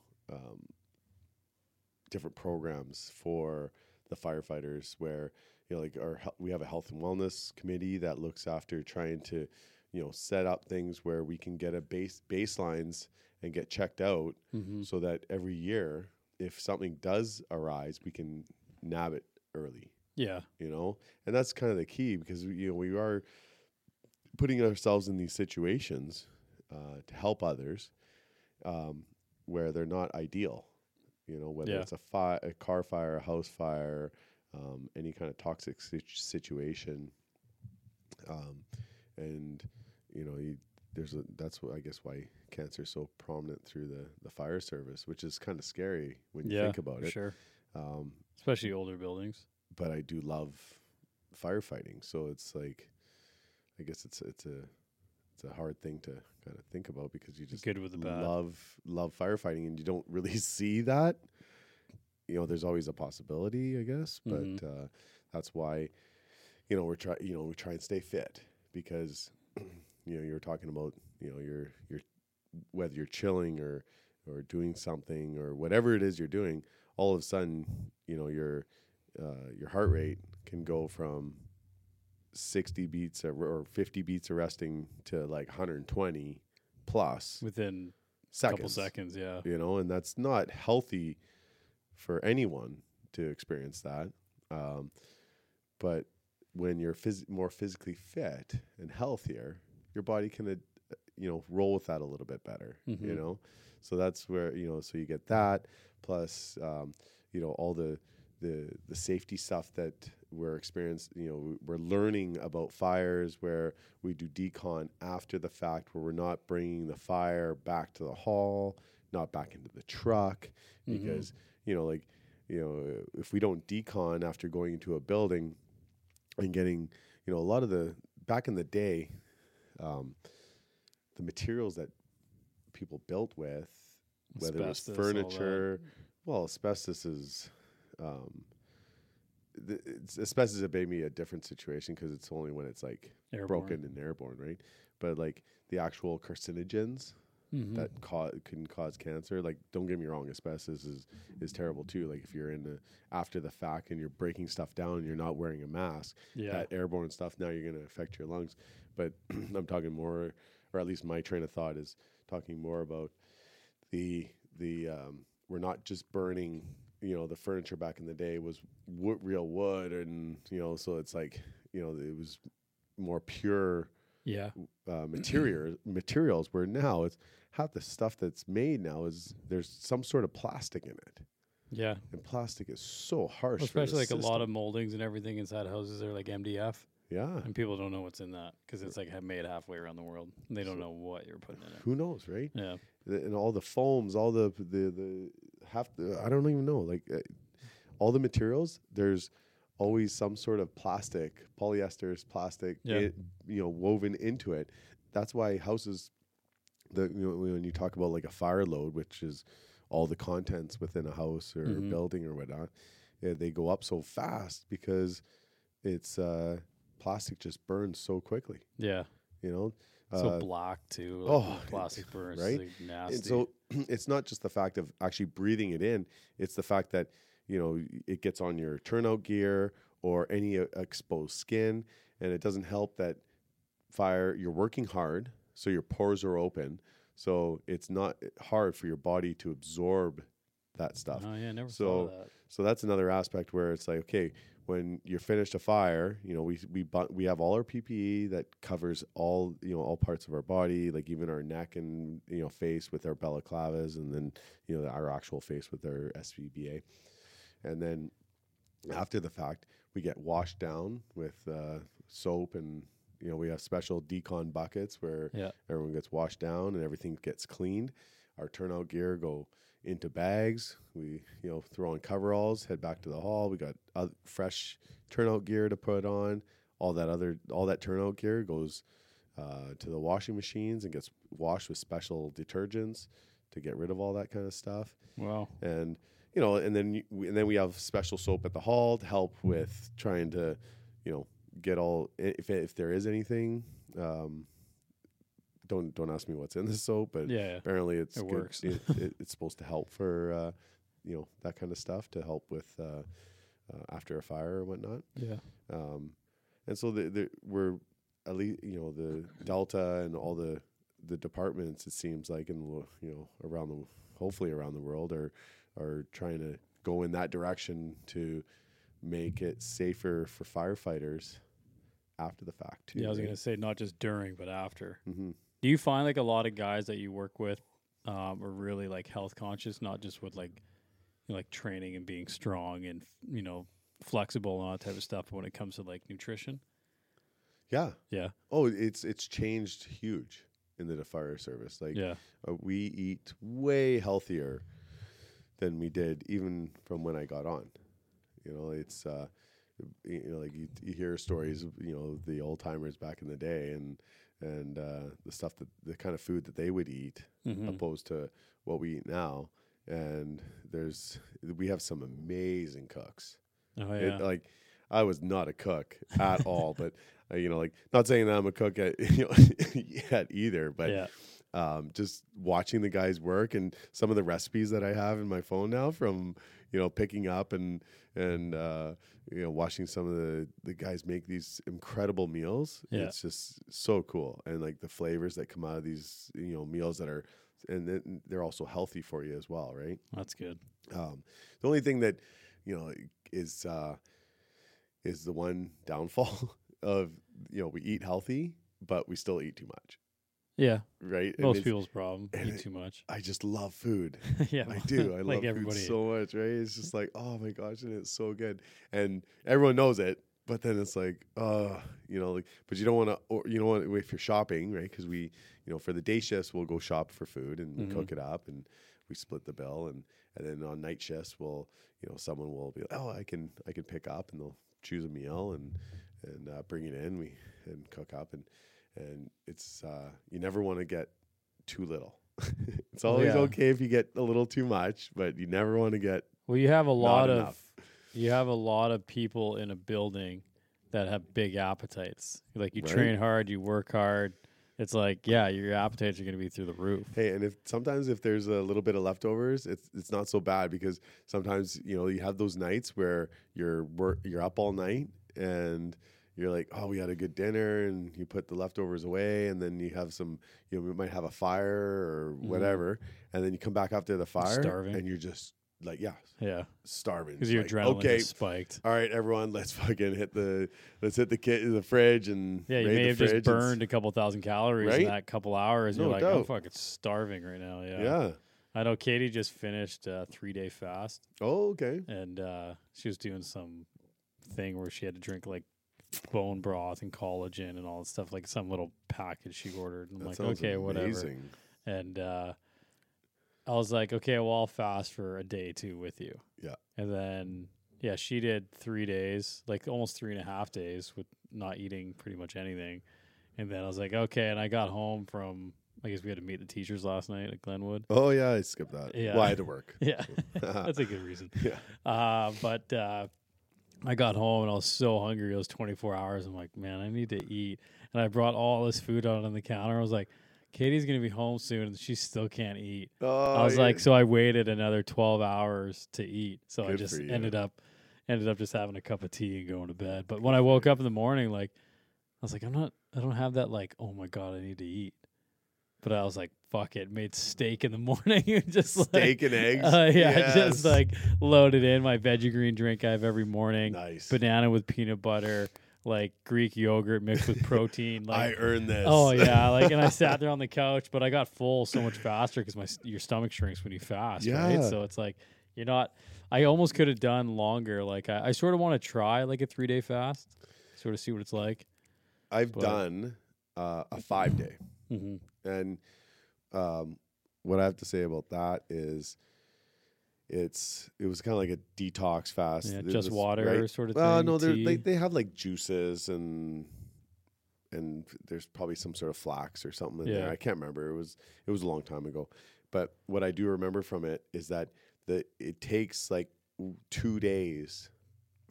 different programs for the firefighters where, you know, like we have a health and wellness committee that looks after trying to, you know, set up things where we can get a baselines and get checked out so that every year, if something does arise, we can nab it early. Yeah. You know, and that's kind of the key because, you know, we are putting ourselves in these situations to help others where they're not ideal. You know, whether it's a car fire, a house fire, any kind of toxic situation. And, you know, that's what I guess why cancer is so prominent through the fire service, which is kind of scary when you think about it. Sure. Especially older buildings. But I do love firefighting, so it's like, I guess it's a hard thing to kind of think about, because you just love firefighting, and you don't really see that. You know, there's always a possibility, I guess, but that's why, you know, we try and stay fit, because you know, you're talking about, you know, your whether you're chilling or doing something or whatever it is you're doing, all of a sudden, you know, your heart rate can go from 60 beats or 50 beats a resting to like 120 plus within seconds. Couple seconds, yeah. You know, and that's not healthy for anyone to experience that. But when you're more physically fit and healthier, your body can, you know, roll with that a little bit better, you know? So that's where, you know, so you get that plus, you know, all the safety stuff that we're experienced, you know, we're learning about fires where we do decon after the fact, where we're not bringing the fire back to the hall, not back into the truck, because, you know, like, you know, if we don't decon after going into a building and getting, you know, a lot of the, back in the day, the materials that people built with, whether it was furniture, well, asbestos is... asbestos is maybe a different situation, because it's only when it's like airborne. Broken and airborne, right? But like the actual carcinogens that can cause cancer. Like, don't get me wrong, asbestos is terrible too. Like if you're in after the fact and you're breaking stuff down, and you're not wearing a mask. Yeah. That airborne stuff, now you're going to affect your lungs. But I'm talking more, or at least my train of thought is talking more about the we're not just burning. You know, the furniture back in the day was real wood, and, you know, so it's like, you know, it was more pure materials, where now it's half the stuff that's made now is there's some sort of plastic in it. Yeah. And plastic is so harsh. Well, especially like a lot of moldings and everything inside houses are like MDF. Yeah. And people don't know what's in that, because it's like made halfway around the world. And they don't know what you're putting in it. Who knows, right? Yeah. And all the foams, all the I don't even know, like all the materials, there's always some sort of plastic, polyesters, plastic, you know, woven into it. That's why houses, you know, when you talk about like a fire load, which is all the contents within a house or building or whatnot, they go up so fast, because it's plastic just burns so quickly. Yeah. You know? So black too. Like plastic burns, right? Like nasty. And so it's not just the fact of actually breathing it in; it's the fact that, you know, it gets on your turnout gear or any exposed skin, and it doesn't help that fire. You're working hard, so your pores are open, so it's not hard for your body to absorb that stuff. Oh yeah, never thought of that. So that's another aspect where it's like, okay, when you're finished a fire, you know, we have all our PPE that covers all, you know, all parts of our body, like even our neck and, you know, face with our balaclavas, and then, you know, our actual face with our SVBA. And then after the fact, we get washed down with soap, and, you know, we have special decon buckets where everyone gets washed down and everything gets cleaned. Our turnout gear go into bags, we, you know, throw on coveralls, head back to the hall. We got fresh turnout gear to put on. All that turnout gear goes to the washing machines and gets washed with special detergents to get rid of all that kind of stuff. Wow! And, you know, and then we have special soap at the hall to help with trying to, you know, get all if there is anything. Don't ask me what's in the soap, but apparently it works. It's supposed to help for, you know, that kind of stuff, to help with after a fire or whatnot. Yeah. And so we're at least, you know, the Delta and all the departments, it seems like, in the, you know, hopefully around the world are trying to go in that direction to make it safer for firefighters after the fact too. Yeah, I was gonna say not just during, but after. Mm-hmm. Do you find like a lot of guys that you work with are really like health conscious, not just with like, you know, like training and being strong and, you know, flexible and all that type of stuff, but when it comes to like nutrition? Yeah. Yeah. Oh, it's changed huge. into the fire service. Like, we eat way healthier than we did even from when I got on. You know, it's you hear stories, you know, the old timers back in the day, and the stuff that the kind of food that they would eat, mm-hmm. opposed to what we eat now. And we have some amazing cooks. Oh yeah, I was not a cook at all, but not saying that I'm a cook at yet either, but just watching the guys work and some of the recipes that I have in my phone now from picking up and watching some of the guys make these incredible meals. Yeah. It's just so cool, and like the flavors that come out of these meals that are, and then they're also healthy for you as well, right? That's good. The only thing that is the one downfall of we eat healthy, but we still eat too much. Yeah, right. Most people's problem, eat too much. I just love food. Yeah, I do. I love everybody food so much, right? It's just like, oh my gosh, and it's so good, and everyone knows it. But then it's like, but you don't want to, if you're shopping, right? Because we, for the day shifts, we'll go shop for food and mm-hmm. cook it up, and we split the bill, and then on night shifts, we'll, someone will be like, oh, I can pick up, and they'll choose a meal and bring it in, and cook up, and it's you never want to get too little. It's always okay if you get a little too much, but you never want to get You have a lot of people in a building that have big appetites. Like, you train hard, you work hard. It's like, your appetites are going to be through the roof. Hey, and sometimes if there's a little bit of leftovers, it's not so bad, because sometimes, you have those nights where you're up all night and you're like, oh, we had a good dinner, and you put the leftovers away, and then you have some, we might have a fire or whatever, and then you come back after the fire, starving, and you're just like, starving, because your adrenaline is spiked. All right, everyone, let's fucking hit the fridge, and you may have just burned a couple thousand calories in that couple hours. No, you're like, doubt. I'm fucking starving right now. Yeah. I know Katie just finished a 3-day fast. Oh, okay. And she was doing some thing where she had to drink like bone broth and collagen and all that stuff, like some little package she ordered. And I'm like, okay, whatever. And I was like, okay, well, I'll fast for a day too with you. Yeah. And then, she did 3 days, like almost 3.5 days with not eating pretty much anything. And then I was like, okay. And I got home from, I guess we had to meet the teachers last night at Glenwood. Oh, yeah. I skipped that. Yeah. Well, I had to work. Yeah. That's a good reason. Yeah. But I got home and I was so hungry. It was 24 hours. I'm like, man, I need to eat. And I brought all this food out on the counter. I was like, Katie's going to be home soon, and she still can't eat. Oh, I was like, so I waited another 12 hours to eat. So good, I just ended up just having a cup of tea and going to bed. But when I woke up in the morning, like, I was like, I don't have that, like, oh my God, I need to eat. But I was like, fuck it, made steak in the morning. Just steak and eggs? Just like loaded in my veggie green drink I have every morning. Nice. Banana with peanut butter. Like Greek yogurt mixed with protein. Like, I earned this. Oh yeah, and I sat there on the couch, but I got full so much faster because your stomach shrinks when you fast, right? So it's like you're not. I almost could have done longer. Like I sort of want to try like a 3-day fast, sort of see what it's like. I've done a 5-day, mm-hmm. and what I have to say about that is, it was kind of like a detox fast. Yeah, just water sort of thing. Well, no, they have like juices and there's probably some sort of flax or something in there. I can't remember. It was a long time ago. But what I do remember from it is that it takes like 2 days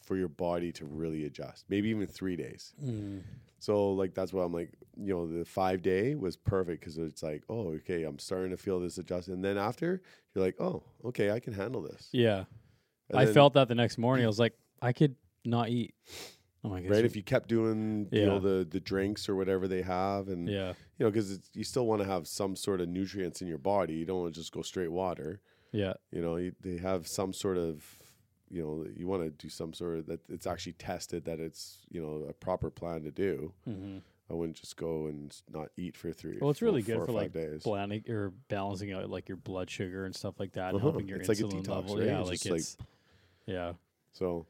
for your body to really adjust. Maybe even 3 days. Mm. So like that's why I'm like, the 5-day was perfect, because it's like, oh, okay, I'm starting to feel this adjustment. And then after, you're like, oh, okay, I can handle this. Yeah. And I felt that the next morning. I was like, I could not eat. Oh my god. Right? If you kept doing, the drinks or whatever they have. And, because you still want to have some sort of nutrients in your body. You don't want to just go straight water. Yeah. They have some sort of, you want to do some sort of that it's actually tested, that it's, a proper plan to do. Mm-hmm. I wouldn't just go and not eat for 3 days. Well, it's really good for like balancing out like your blood sugar and stuff like that, and helping your insulin like a detox level. Right? Yeah, So,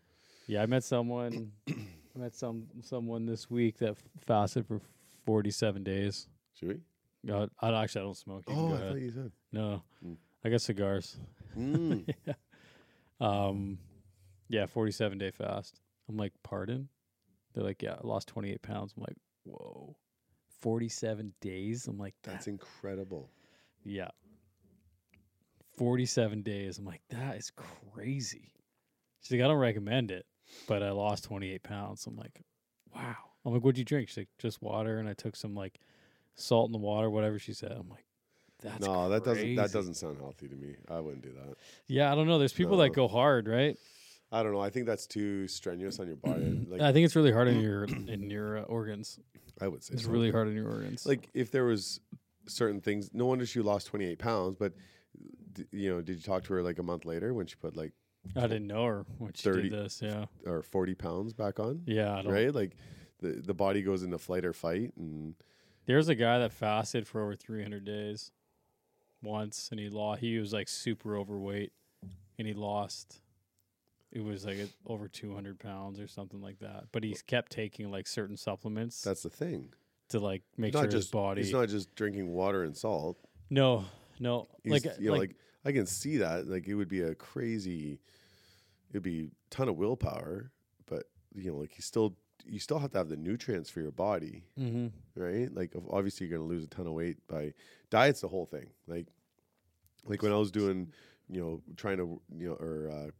I met someone. I met someone this week that fasted for 47 days. Should we? God, I don't smoke. I thought you said. No. I got cigars. Yeah. 47-day fast. I'm like, pardon? They're like, yeah, I lost 28 pounds. I'm like, whoa. 47 days? I'm like, that's incredible. Yeah. 47 days. I'm like, that is crazy. She's like, I don't recommend it, but I lost 28 pounds. I'm like, wow. I'm like, what'd you drink? She's like, just water. And I took some like salt in the water, whatever she said. I'm like, that's no, crazy. that doesn't sound healthy to me. I wouldn't do that. Yeah, I don't know. There's people that go hard, right? I don't know. I think that's too strenuous on your body. Like, I think it's really hard on your organs. I would say it's really hard on your organs. Like if there was certain things, no wonder she lost 28 pounds. But did you talk to her like a month later when she put like? I didn't know her when she did this. Yeah, or 40 pounds back on. Yeah, right. Like the body goes into flight or fight. And there's a guy that fasted for over 300 days once, and he was like super overweight, and he lost. It was like over 200 pounds or something like that. But he's kept taking like certain supplements. That's the thing. To like make sure his body. He's not just drinking water and salt. No. Like I can see that. Like it would be it'd be a ton of willpower. But like you still have to have the nutrients for your body, mm-hmm. right? Like obviously you're going to lose a ton of weight by diet's the whole thing. Like when I was doing. Trying to,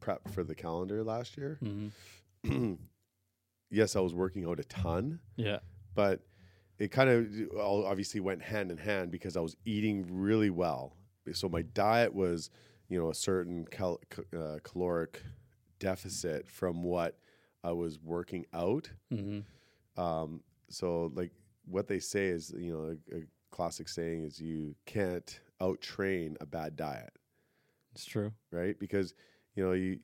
prep for the calendar last year. Mm-hmm. Yes, I was working out a ton. Yeah. But it kind of obviously went hand in hand because I was eating really well. So my diet was, a certain caloric deficit from what I was working out. Mm-hmm. So like what they say is, a classic saying is you can't out-train a bad diet. It's true, right? Because I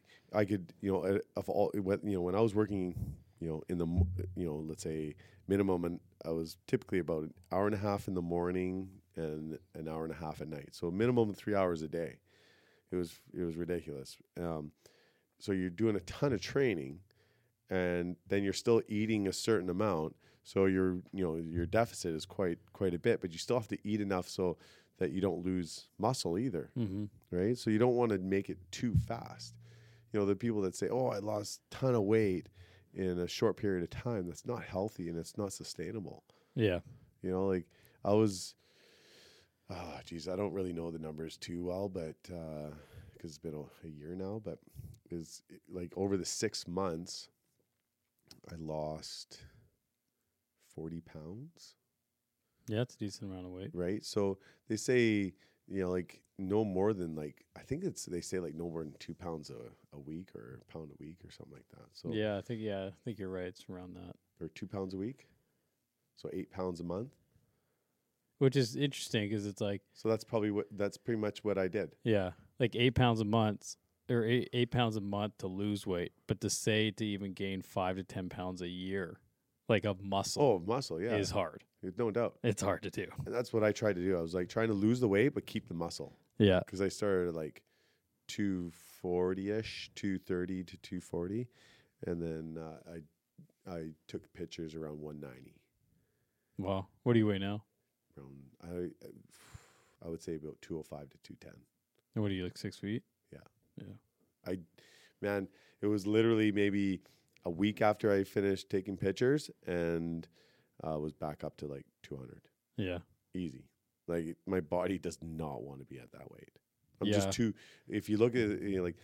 could, when I was working, in the, let's say minimum, and I was typically about an hour and a half in the morning and an hour and a half at night. So minimum 3 hours a day. It was ridiculous. So you're doing a ton of training, and then you're still eating a certain amount. So your deficit is quite a bit, but you still have to eat enough so that you don't lose muscle either, mm-hmm. right? So you don't want to make it too fast. The people that say, oh, I lost a ton of weight in a short period of time, that's not healthy and it's not sustainable. Yeah. Like I was, I don't really know the numbers too well, but because it's been a year now, but is like over the 6 months, I lost 40 pounds. Yeah, it's a decent amount of weight. Right? So they say, like no more than like, I think they say no more than 2 pounds a week or a pound a week or something like that. So I think you're right. It's around that. Or 2 pounds a week. So 8 pounds a month. Which is interesting because it's like. So that's probably that's pretty much what I did. Yeah. Like 8 pounds a month or eight pounds a month to lose weight. But to say to even gain 5 to 10 pounds a year, like of muscle. Oh, muscle. Yeah. Is hard. No doubt. It's hard to do. And that's what I tried to do. I was like trying to lose the weight, but keep the muscle. Yeah. Because I started at like 240-ish, 230 to 240. And then I took pictures around 190. Wow. What do you weigh now? Around, I would say about 205 to 210. And what are you, like 6 feet? Yeah. Yeah. It was literally maybe a week after I finished taking pictures and... was back up to like 200. Yeah. Easy. Like my body does not want to be at that weight. I'm just too, if you look at it, like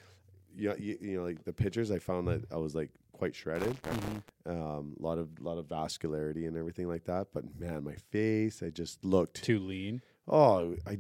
the pictures, I found that I was like quite shredded. Mm-hmm. Lot of vascularity and everything like that. But man, my face, I just looked. Too lean? Oh, I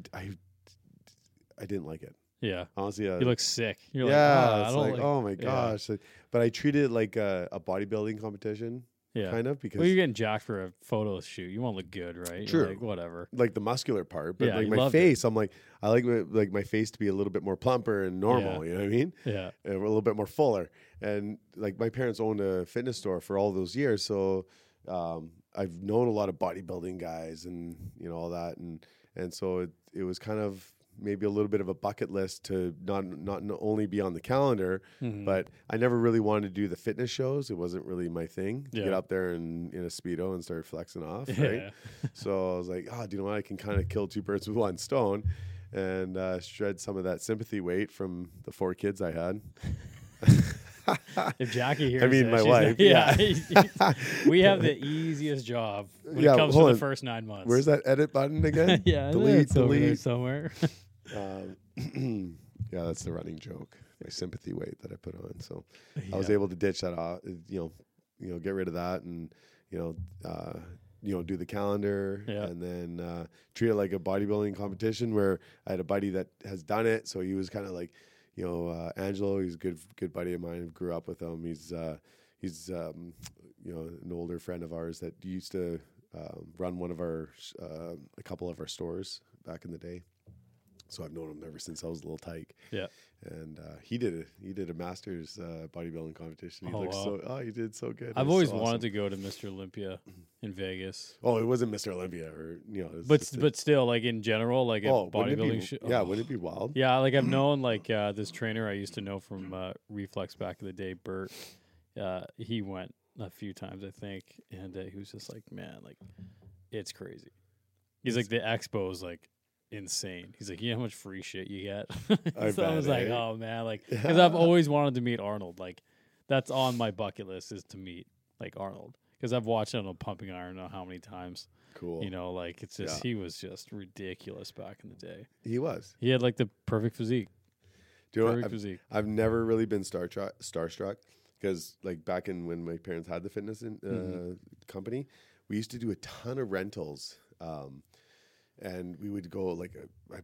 didn't like it. Yeah. Honestly. You look sick. You're like, oh, it's like, oh my gosh. Yeah. But I treated it like a bodybuilding competition. Yeah, kind of, because you're getting jacked for a photo shoot. You want to look good, right? True. You're like, whatever. Like the muscular part, but like my face, it. I'm like, I like my face to be a little bit more plumper and normal. Yeah. You know what I mean? Yeah, and a little bit more fuller. And like my parents owned a fitness store for all those years, so I've known a lot of bodybuilding guys and all that, and so it was kind of maybe a little bit of a bucket list to not only be on the calendar, mm-hmm. but I never really wanted to do the fitness shows. It wasn't really my thing to get up there and in a Speedo and start flexing off. Right. So I was like, oh, do you know what? I can kind of kill two birds with one stone and shred some of that sympathy weight from the four kids I had. If Jackie hears, I mean, my wife. We have the easiest job when it comes to the first 9 months. Where's that edit button again? Delete. Somewhere. Yeah, that's the running joke. My sympathy weight that I put on, so I was able to ditch that off. You know, get rid of that, and you know, do the calendar, and then treat it like a bodybuilding competition. Where I had a buddy that has done it, so he was kind of like. You know, Angelo, he's a good buddy of mine. Grew up with him. He's you know, an older friend of ours that used to run one of our, a couple of our stores back in the day. So I've known him ever since I was a little tyke. Yeah. And he did a master's bodybuilding competition. He did so good. I've always wanted to go to Mr. Olympia in Vegas. Oh, it wasn't Mr. Olympia, or you know, but still, like in general, like a bodybuilding show. Yeah, wouldn't it be wild? Yeah, like I've known like this trainer I used to know from Reflex back in the day, Bert. He went a few times, I think, and he was just like, man, like it's crazy. He's like the expo's like. Insane. He's like, you know how much free shit you get? So I was like, oh man, like, because I've always wanted to meet Arnold. Like, that's on my bucket list is to meet like Arnold, because I've watched him on Pumping Iron, I don't know how many times. Cool. You know, like it's just he was just ridiculous back in the day. He was. He had like the perfect physique. Do you know what? I've never really been starstruck because like back in when my parents had the fitness company, we used to do a ton of rentals. And we would go like I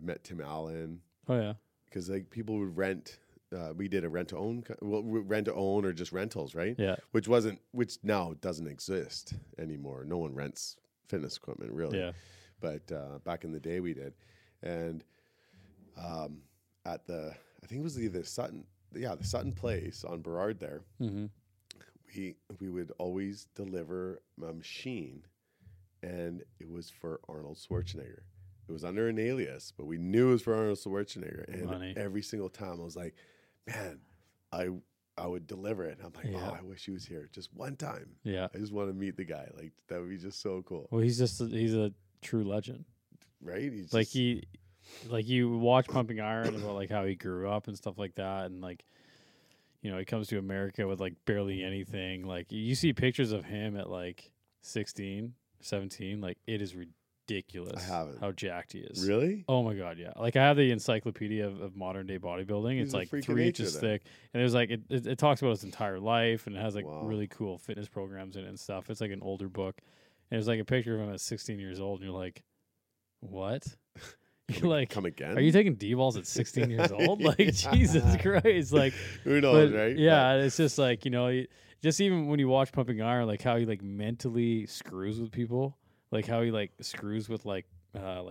met Tim Allen. Oh yeah, because like people would rent. We did a rent to own, rent to own or just rentals, right? Yeah, which now doesn't exist anymore. No one rents fitness equipment really. Yeah, but back in the day we did, and I think it was either Sutton, the Sutton Place on Burrard there. Mm-hmm. We would always deliver a machine. And it was for Arnold Schwarzenegger. It was under an alias, but we knew it was for Arnold Schwarzenegger. And every single time I was like, man, I would deliver it. And I'm like, oh, I wish he was here just one time. Yeah. I just want to meet the guy. Like, that would be just so cool. Well, he's a true legend. Right? He's like, you watch Pumping Iron about like how he grew up and stuff like that. And like, you know, he comes to America with like barely anything. Like, you see pictures of him at like 16. 17, like it is ridiculous how jacked he is. Really? Oh my god, yeah. Like I have the encyclopedia of modern day bodybulding. It's like 3 inches thick, and there's like it talks about his entire life, and it has like really cool fitness programs in it and stuff. It's like an older book, and there's like a picture of him at 16 years old, and you're like, what? You're like, come again? Are you taking D-balls at 16 years old? Like Jesus Christ! Like who knows, right? Yeah, it's just like you know. Just even when you watch Pumping Iron, like how he like mentally screws with people, like how he like screws with like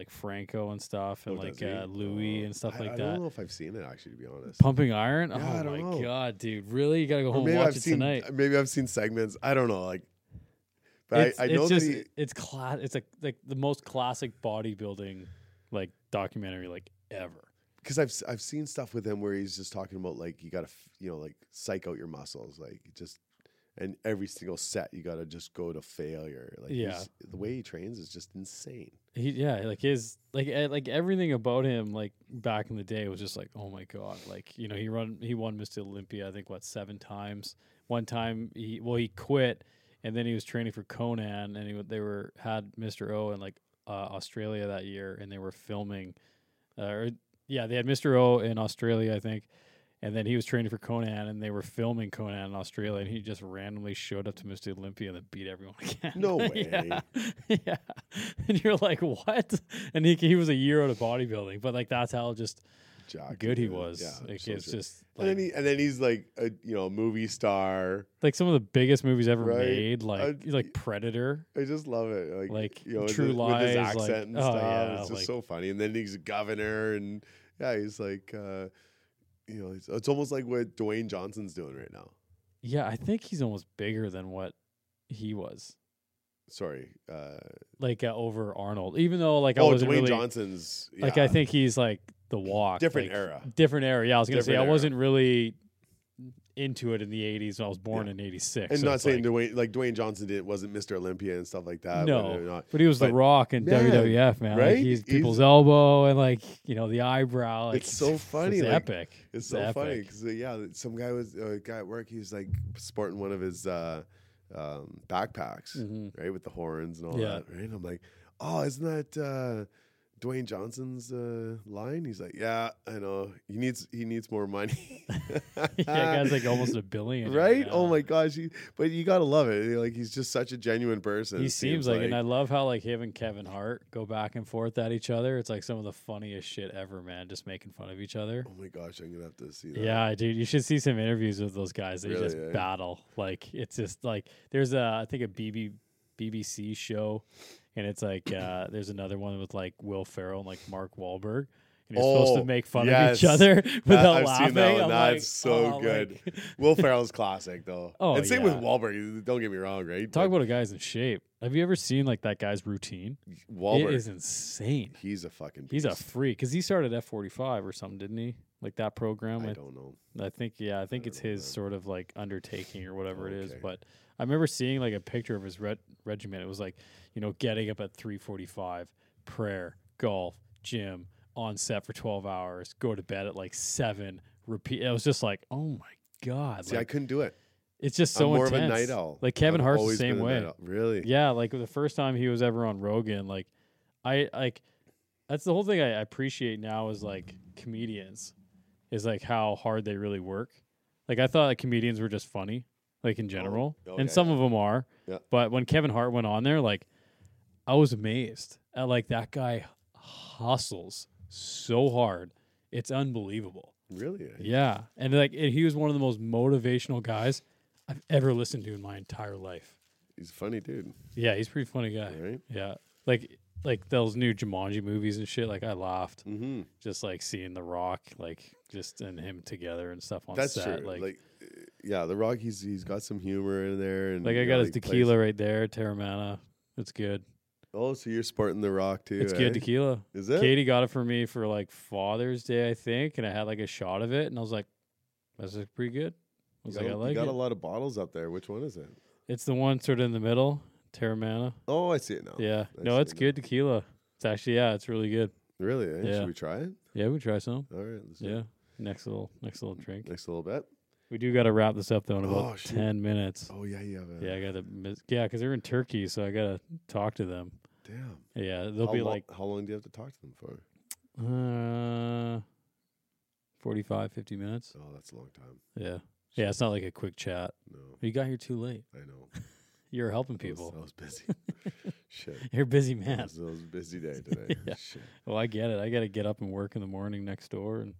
Franco and stuff, and like Louis and stuff like that. I don't know if I've seen it actually, to be honest. Pumping Iron? Yeah, oh my god, dude! Really? You gotta go home and watch it tonight. Maybe I've seen segments. I don't know. Like, but I know that it's class. It's like the most classic bodybuilding like documentary like ever. Because I've seen stuff with him where he's just talking about like you gotta you know like psych out your muscles, like just. And every single set, you gotta just go to failure. Like, the way he trains is just insane. Like everything about him, like back in the day, was just like, oh my god, like you know, he won Mr. Olympia, I think 7 times. One time he quit, and then he was training for Conan, and they had Mr. O in like Australia that year, and they were filming, they had Mr. O in Australia, I think. And then he was training for Conan, and they were filming Conan in Australia, and he just randomly showed up to Mr. Olympia and then beat everyone again. No way. Yeah. And you're like, what? And he was a year out of bodybuilding, but like that's how just Jackie, good he was. Yeah, like, so it's just. Like, and then he's like a movie star. Like some of the biggest movies ever made, like Predator. I just love it. Like you know, True Lies, with his accent like, and stuff. Yeah, it's just like, so funny. And then he's a governor, and he's like. You know, it's almost like what Dwayne Johnson's doing right now. Yeah, I think he's almost bigger than what he was. Sorry. Over Arnold. Even though, like, I wasn't Dwayne really... Johnson's... Yeah. Like, I think he's, like, The Walk. Different era. Different era. Yeah, I was going to say, I wasn't really into it in the 80s. I was born in 86. And so not saying Dwayne Johnson wasn't Mr. Olympia and stuff like that. No, but he was The Rock in WWF, man. Right? Like, he's people's elbow and, like, you know, the eyebrow. Like, it's so funny. It's epic. It's so epic. Funny. Because, some guy was... a guy at work, he was, like, sporting one of his... backpacks, right, with the horns and all that, right? And I'm like, oh, isn't that Dwayne Johnson's line? He's like, yeah, I know. He needs more money. Guy's like almost a billion, right? Yeah. Oh my gosh! But you gotta love it. Like, he's just such a genuine person. He seems like, and I love how like him and Kevin Hart go back and forth at each other. It's like some of the funniest shit ever, man. Just making fun of each other. Oh my gosh, I'm gonna have to see that. Yeah, dude, you should see some interviews with those guys. They just battle. Like, it's just like there's a BBC show. And it's like, there's another one with like Will Ferrell and like Mark Wahlberg. And you're supposed to make fun of each other without laughing. I've seen that one. That's so good. Like... Will Ferrell's classic though. And same with Wahlberg. Don't get me wrong, right? Talk about a guy's in shape. Have you ever seen like that guy's routine? Wahlberg. It is insane. He's a fucking beast. He's a freak. Because he started F45 or something, didn't he? Like that program. I don't know. I think it's his sort of like undertaking or whatever it is. But I remember seeing like a picture of his regiment. It was like, you know, getting up at 3:45, prayer, golf, gym, on set for 12 hours, go to bed at like 7, repeat. It was just like, oh my God. See, I couldn't do it. It's just so intense. I'm more of a night owl. Like Kevin Hart's the same way. Really? Yeah, like the first time he was ever on Rogan, like that's the whole thing I appreciate now is like comedians is like how hard they really work. Like I thought like, comedians were just funny. Like in general, and some of them are. Yeah. But when Kevin Hart went on there, like I was amazed at like that guy hustles so hard, it's unbelievable. Really? Yeah, and like he was one of the most motivational guys I've ever listened to in my entire life. He's a funny dude. Yeah, he's a pretty funny guy. Right? Yeah, like those new Jumanji movies and shit. Like I laughed just like seeing The Rock, like just and him together and stuff on set. True. Yeah, The Rock, he's got some humor in there. And like, I got his tequila right there, Teremana. It's good. Oh, so you're sporting The Rock, too. It's good tequila. Is it? Katie got it for me for, like, Father's Day, I think, and I had, like, a shot of it, and I was like, that's pretty good. I was like, I like it. You got a lot of bottles up there. Which one is it? It's the one sort of in the middle, Teremana. Oh, I see it now. Yeah. No, it's good tequila. It's actually, it's really good. Really? Eh? Yeah. Should we try it? Yeah, we try some. All right. Let's do it. Next little drink. Next little bit. We do got to wrap this up, though, in about 10 minutes. Oh, yeah, you have it. Yeah, I got to... Yeah, because they're in Turkey, so I got to talk to them. Damn. Yeah, they'll be like... How long do you have to talk to them for? 45, 50 minutes. Oh, that's a long time. Yeah. Sure. Yeah, it's not like a quick chat. No. You got here too late. I know. You're helping people. I was busy. Shit. You're a busy man. It was a busy day today. Yeah. Shit. Well, I get it. I got to get up and work in the morning next door and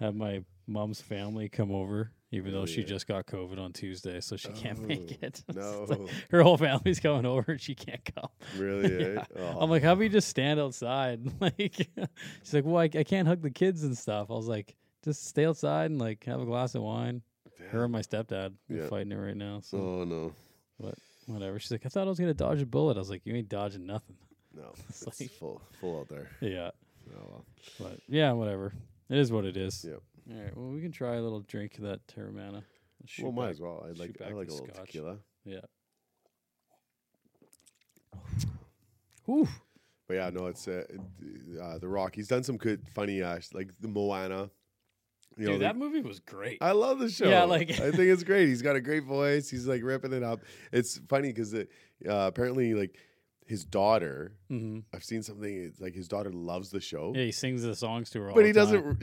have my mom's family come over. Even though she just got COVID on Tuesday, so she can't make it. No. Like her whole family's coming over and she can't come. Really? Yeah. Oh. I'm like, how about you just stand outside? Like, she's like, well, I can't hug the kids and stuff. I was like, just stay outside and like have a glass of wine. Damn. Her and my stepdad are fighting it right now. So. Oh, no. But whatever. She's like, I thought I was going to dodge a bullet. I was like, you ain't dodging nothing. No, it's like, full out there. Yeah. Oh, well. But yeah, whatever. It is what it is. Yep. All right, well, we can try a little drink of that Teremana. Well, might as well. I like a little scotch. Tequila. Yeah. Whew. But yeah, no, it's The Rock. He's done some good, funny, like the Moana. Dude, that movie was great. I love the show. Yeah, like I think it's great. He's got a great voice. He's like ripping it up. It's funny because apparently, like. His daughter, I've seen something. It's like his daughter loves the show. Yeah, he sings the songs to her. But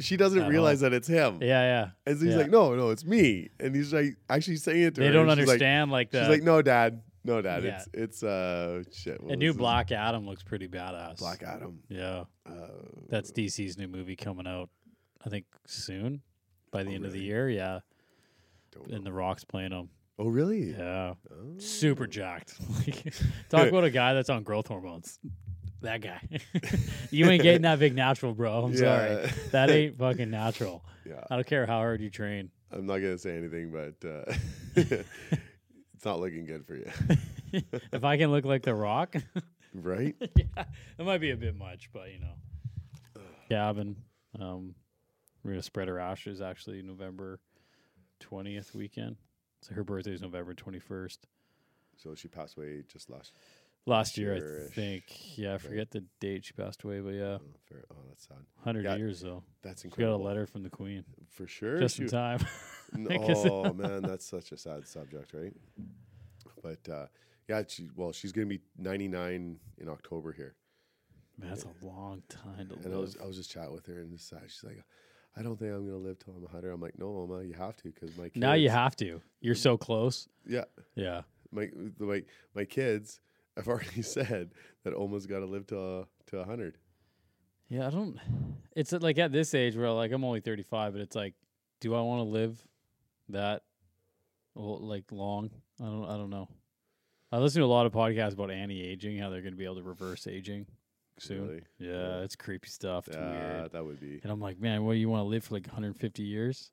she doesn't realize that it's him. Yeah, yeah. And so he's like, "No, it's me." And he's like, actually saying it to her. They don't understand. Like that. She's like, "No, dad. Yeah. It's shit." The new Black Adam looks pretty badass. Black Adam. Yeah, that's DC's new movie coming out. I think soon, by the end of the year. Yeah, and The Rock's playing him. Oh, really? Yeah. Oh. Super jacked. Talk about a guy that's on growth hormones. That guy. You ain't getting that big natural, bro. I'm sorry. That ain't fucking natural. Yeah. I don't care how hard you train. I'm not going to say anything, but it's not looking good for you. If I can look like The Rock. Right? Yeah. That might be a bit much, but, you know. Gavin, we're going to spread her ashes, actually, November 20th weekend. So her birthday is November 21st. So she passed away just last year, I think. Yeah, I forget the date she passed away, but yeah. Oh, that's sad. 100 years, though. That's incredible. She got a letter from the Queen. For sure. Just in time. Oh, man, that's such a sad subject, right? But, yeah, she's going to be 99 in October here. Man, that's a long time to live. And I was just chatting with her, and she's like, I don't think I'm going to live till I'm 100. I'm like, no, Mama, you have to. Cause my kids, now you have to. You're so close. Yeah. Yeah. My kids, I've already said that almost got to live to 100. Yeah, I don't. It's like at this age where like I'm only 35, but it's like, do I want to live that like long? I don't know. I listen to a lot of podcasts about anti-aging, how they're going to be able to reverse aging soon. Really? Yeah, it's creepy stuff. It's weird. That would be. And I'm like, man, what do you want to live for like 150 years?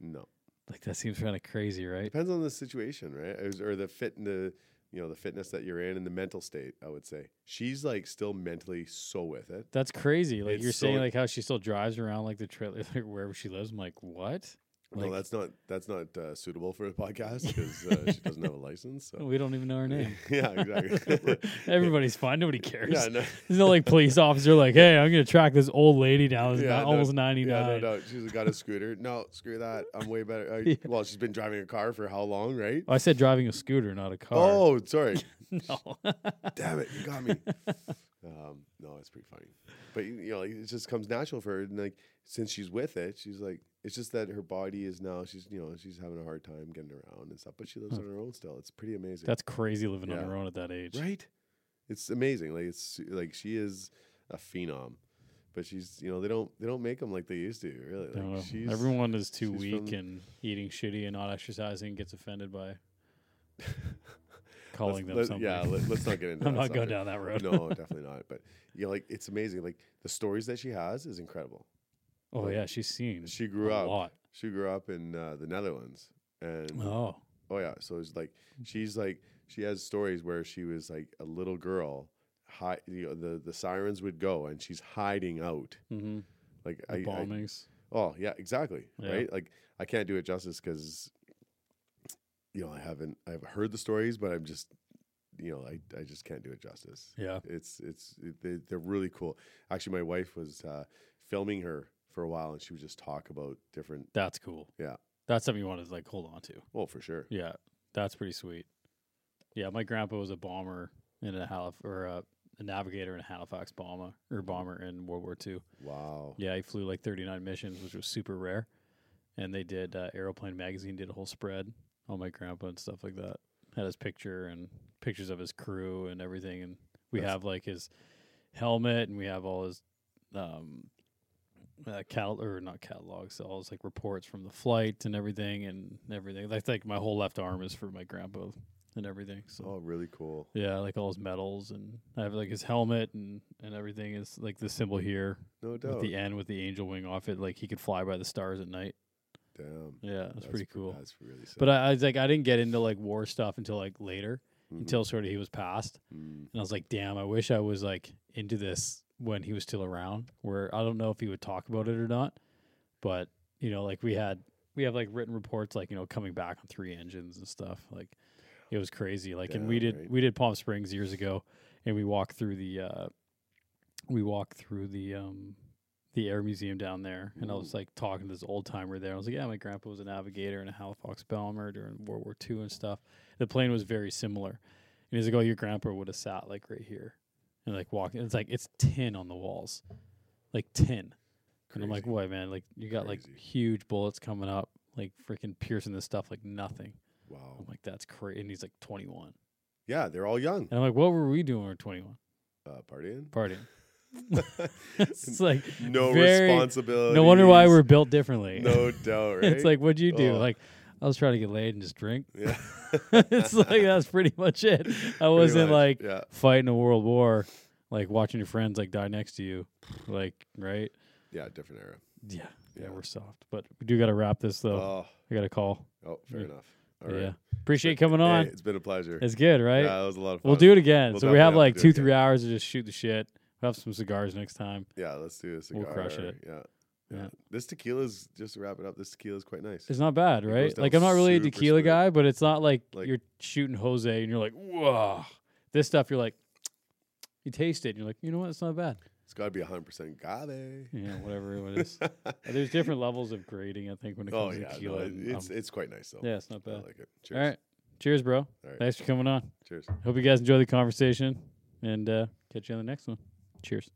No. Like that seems kind of crazy, right? Depends on the situation, right? Or the fit and the, you know, the fitness that you're in and the mental state, I would say. She's like still mentally so with it. That's crazy. Like you're saying like how she still drives around like the trailer, like wherever she lives. I'm like, what? Like, no, that's not suitable for a podcast because she doesn't have a license. So. We don't even know her name. Yeah, exactly. Everybody's fine. Nobody cares. Yeah, no. There's no like police officer like, hey, I'm going to track this old lady down. She's almost 99. Yeah, no, she's got a scooter. No, screw that. I'm way better. Yeah. Well, she's been driving a car for how long, right? Oh, I said driving a scooter, not a car. Oh, sorry. No. Damn it. You got me. No, it's pretty funny. But, you know, like, it just comes natural for her. And like, since she's with it, she's like, it's just that her body is now, she's having a hard time getting around and stuff, but she lives on her own still. It's pretty amazing. That's crazy living on her own at that age. Right? It's amazing. Like, it's like she is a phenom, but she's, you know, they don't make them like they used to, really. Like, everyone is too weak and eating shitty and not exercising gets offended by calling them something. Yeah, let's not get into that. I'm not going down that road. No, definitely not. But, you know, like, it's amazing. Like, the stories that she has is incredible. Oh, yeah, she's seen. She grew up a lot. She grew up in the Netherlands. And oh yeah. So it's like she has stories where she was like a little girl, the sirens would go and she's hiding out. Mm-hmm. Like the bombings. Oh, yeah, exactly. Yeah. Right? Like I can't do it justice cuz you know, I've heard the stories, but I'm just I just can't do it justice. Yeah. They're really cool. Actually, my wife was filming her for a while, and she would just talk about different. That's cool. Yeah, that's something you want to like hold on to. Well, for sure. Yeah, that's pretty sweet. Yeah, my grandpa was a bomber in a navigator in a Halifax bomber in World War II. Wow. Yeah, he flew like 39 missions, which was super rare, and they did Aeroplane magazine did a whole spread on my grandpa and stuff like that. Had his picture and pictures of his crew and everything, and we have like his helmet, and we have all his. Not catalogs, all those like reports from the flight and everything. That's like my whole left arm is for my grandpa and everything. So really cool. Yeah, like all his medals and I have like his helmet and everything is like the symbol here. No doubt. At the end with the angel wing off it, like he could fly by the stars at night. Damn. Yeah, that's pretty cool. That's really sick. But I didn't get into like war stuff until like later, mm-hmm. until sort of he was passed. Mm-hmm. And I was like, damn, I wish I was like into this when he was still around, where I don't know if he would talk about it or not, but you know, like we have like written reports, like, you know, coming back on 3 engines and stuff. Like it was crazy. Like, and we did Palm Springs years ago and we walked through the Air Museum down there. And I was like talking to this old timer there. I was like, yeah, my grandpa was a navigator and a Halifax bomber during World War II and stuff. The plane was very similar. And he's like, oh, your grandpa would have sat like right here. And like walking, it's like it's tin on the walls, like tin. Crazy. And I'm like, boy, man, like you got like huge bullets coming up, like freaking piercing this stuff like nothing. Wow. I'm like, that's crazy. And he's like 21. Yeah, they're all young. And I'm like, what were we doing when we were 21? Partying. It's like no responsibility. No wonder why we're built differently. No doubt, right? It's like, what'd you do? Like, I was trying to get laid and just drink. Yeah. It's like that's pretty much it. I wasn't like fighting a world war, like watching your friends like die next to you, like right. Yeah, different era. Yeah, we're soft, but we do got to wrap this though. I got a call. Oh, fair enough. All right. Yeah. Appreciate you coming on. Hey, it's been a pleasure. It's good, right? Yeah, it was a lot of fun. We'll do it again. So we have like 2-3 hours to just shoot the shit. We'll have some cigars next time. Yeah, let's do a cigar. We'll crush it. Yeah. This tequila's, just to wrap it up, this tequila's quite nice. It's not bad, right? Like, I'm not really a tequila guy, but it's not like you're shooting Jose and you're like, whoa. This stuff, you're like, you taste it and you're like, you know what? It's not bad. It's got to be 100% agave. Yeah, whatever it is. There's different levels of grading, I think, when it comes to tequila. No, it's quite nice, though. Yeah, it's not bad. I like it. Cheers. All right. Cheers, bro. Right. Thanks for coming on. Cheers. Hope you guys enjoy the conversation, and catch you on the next one. Cheers.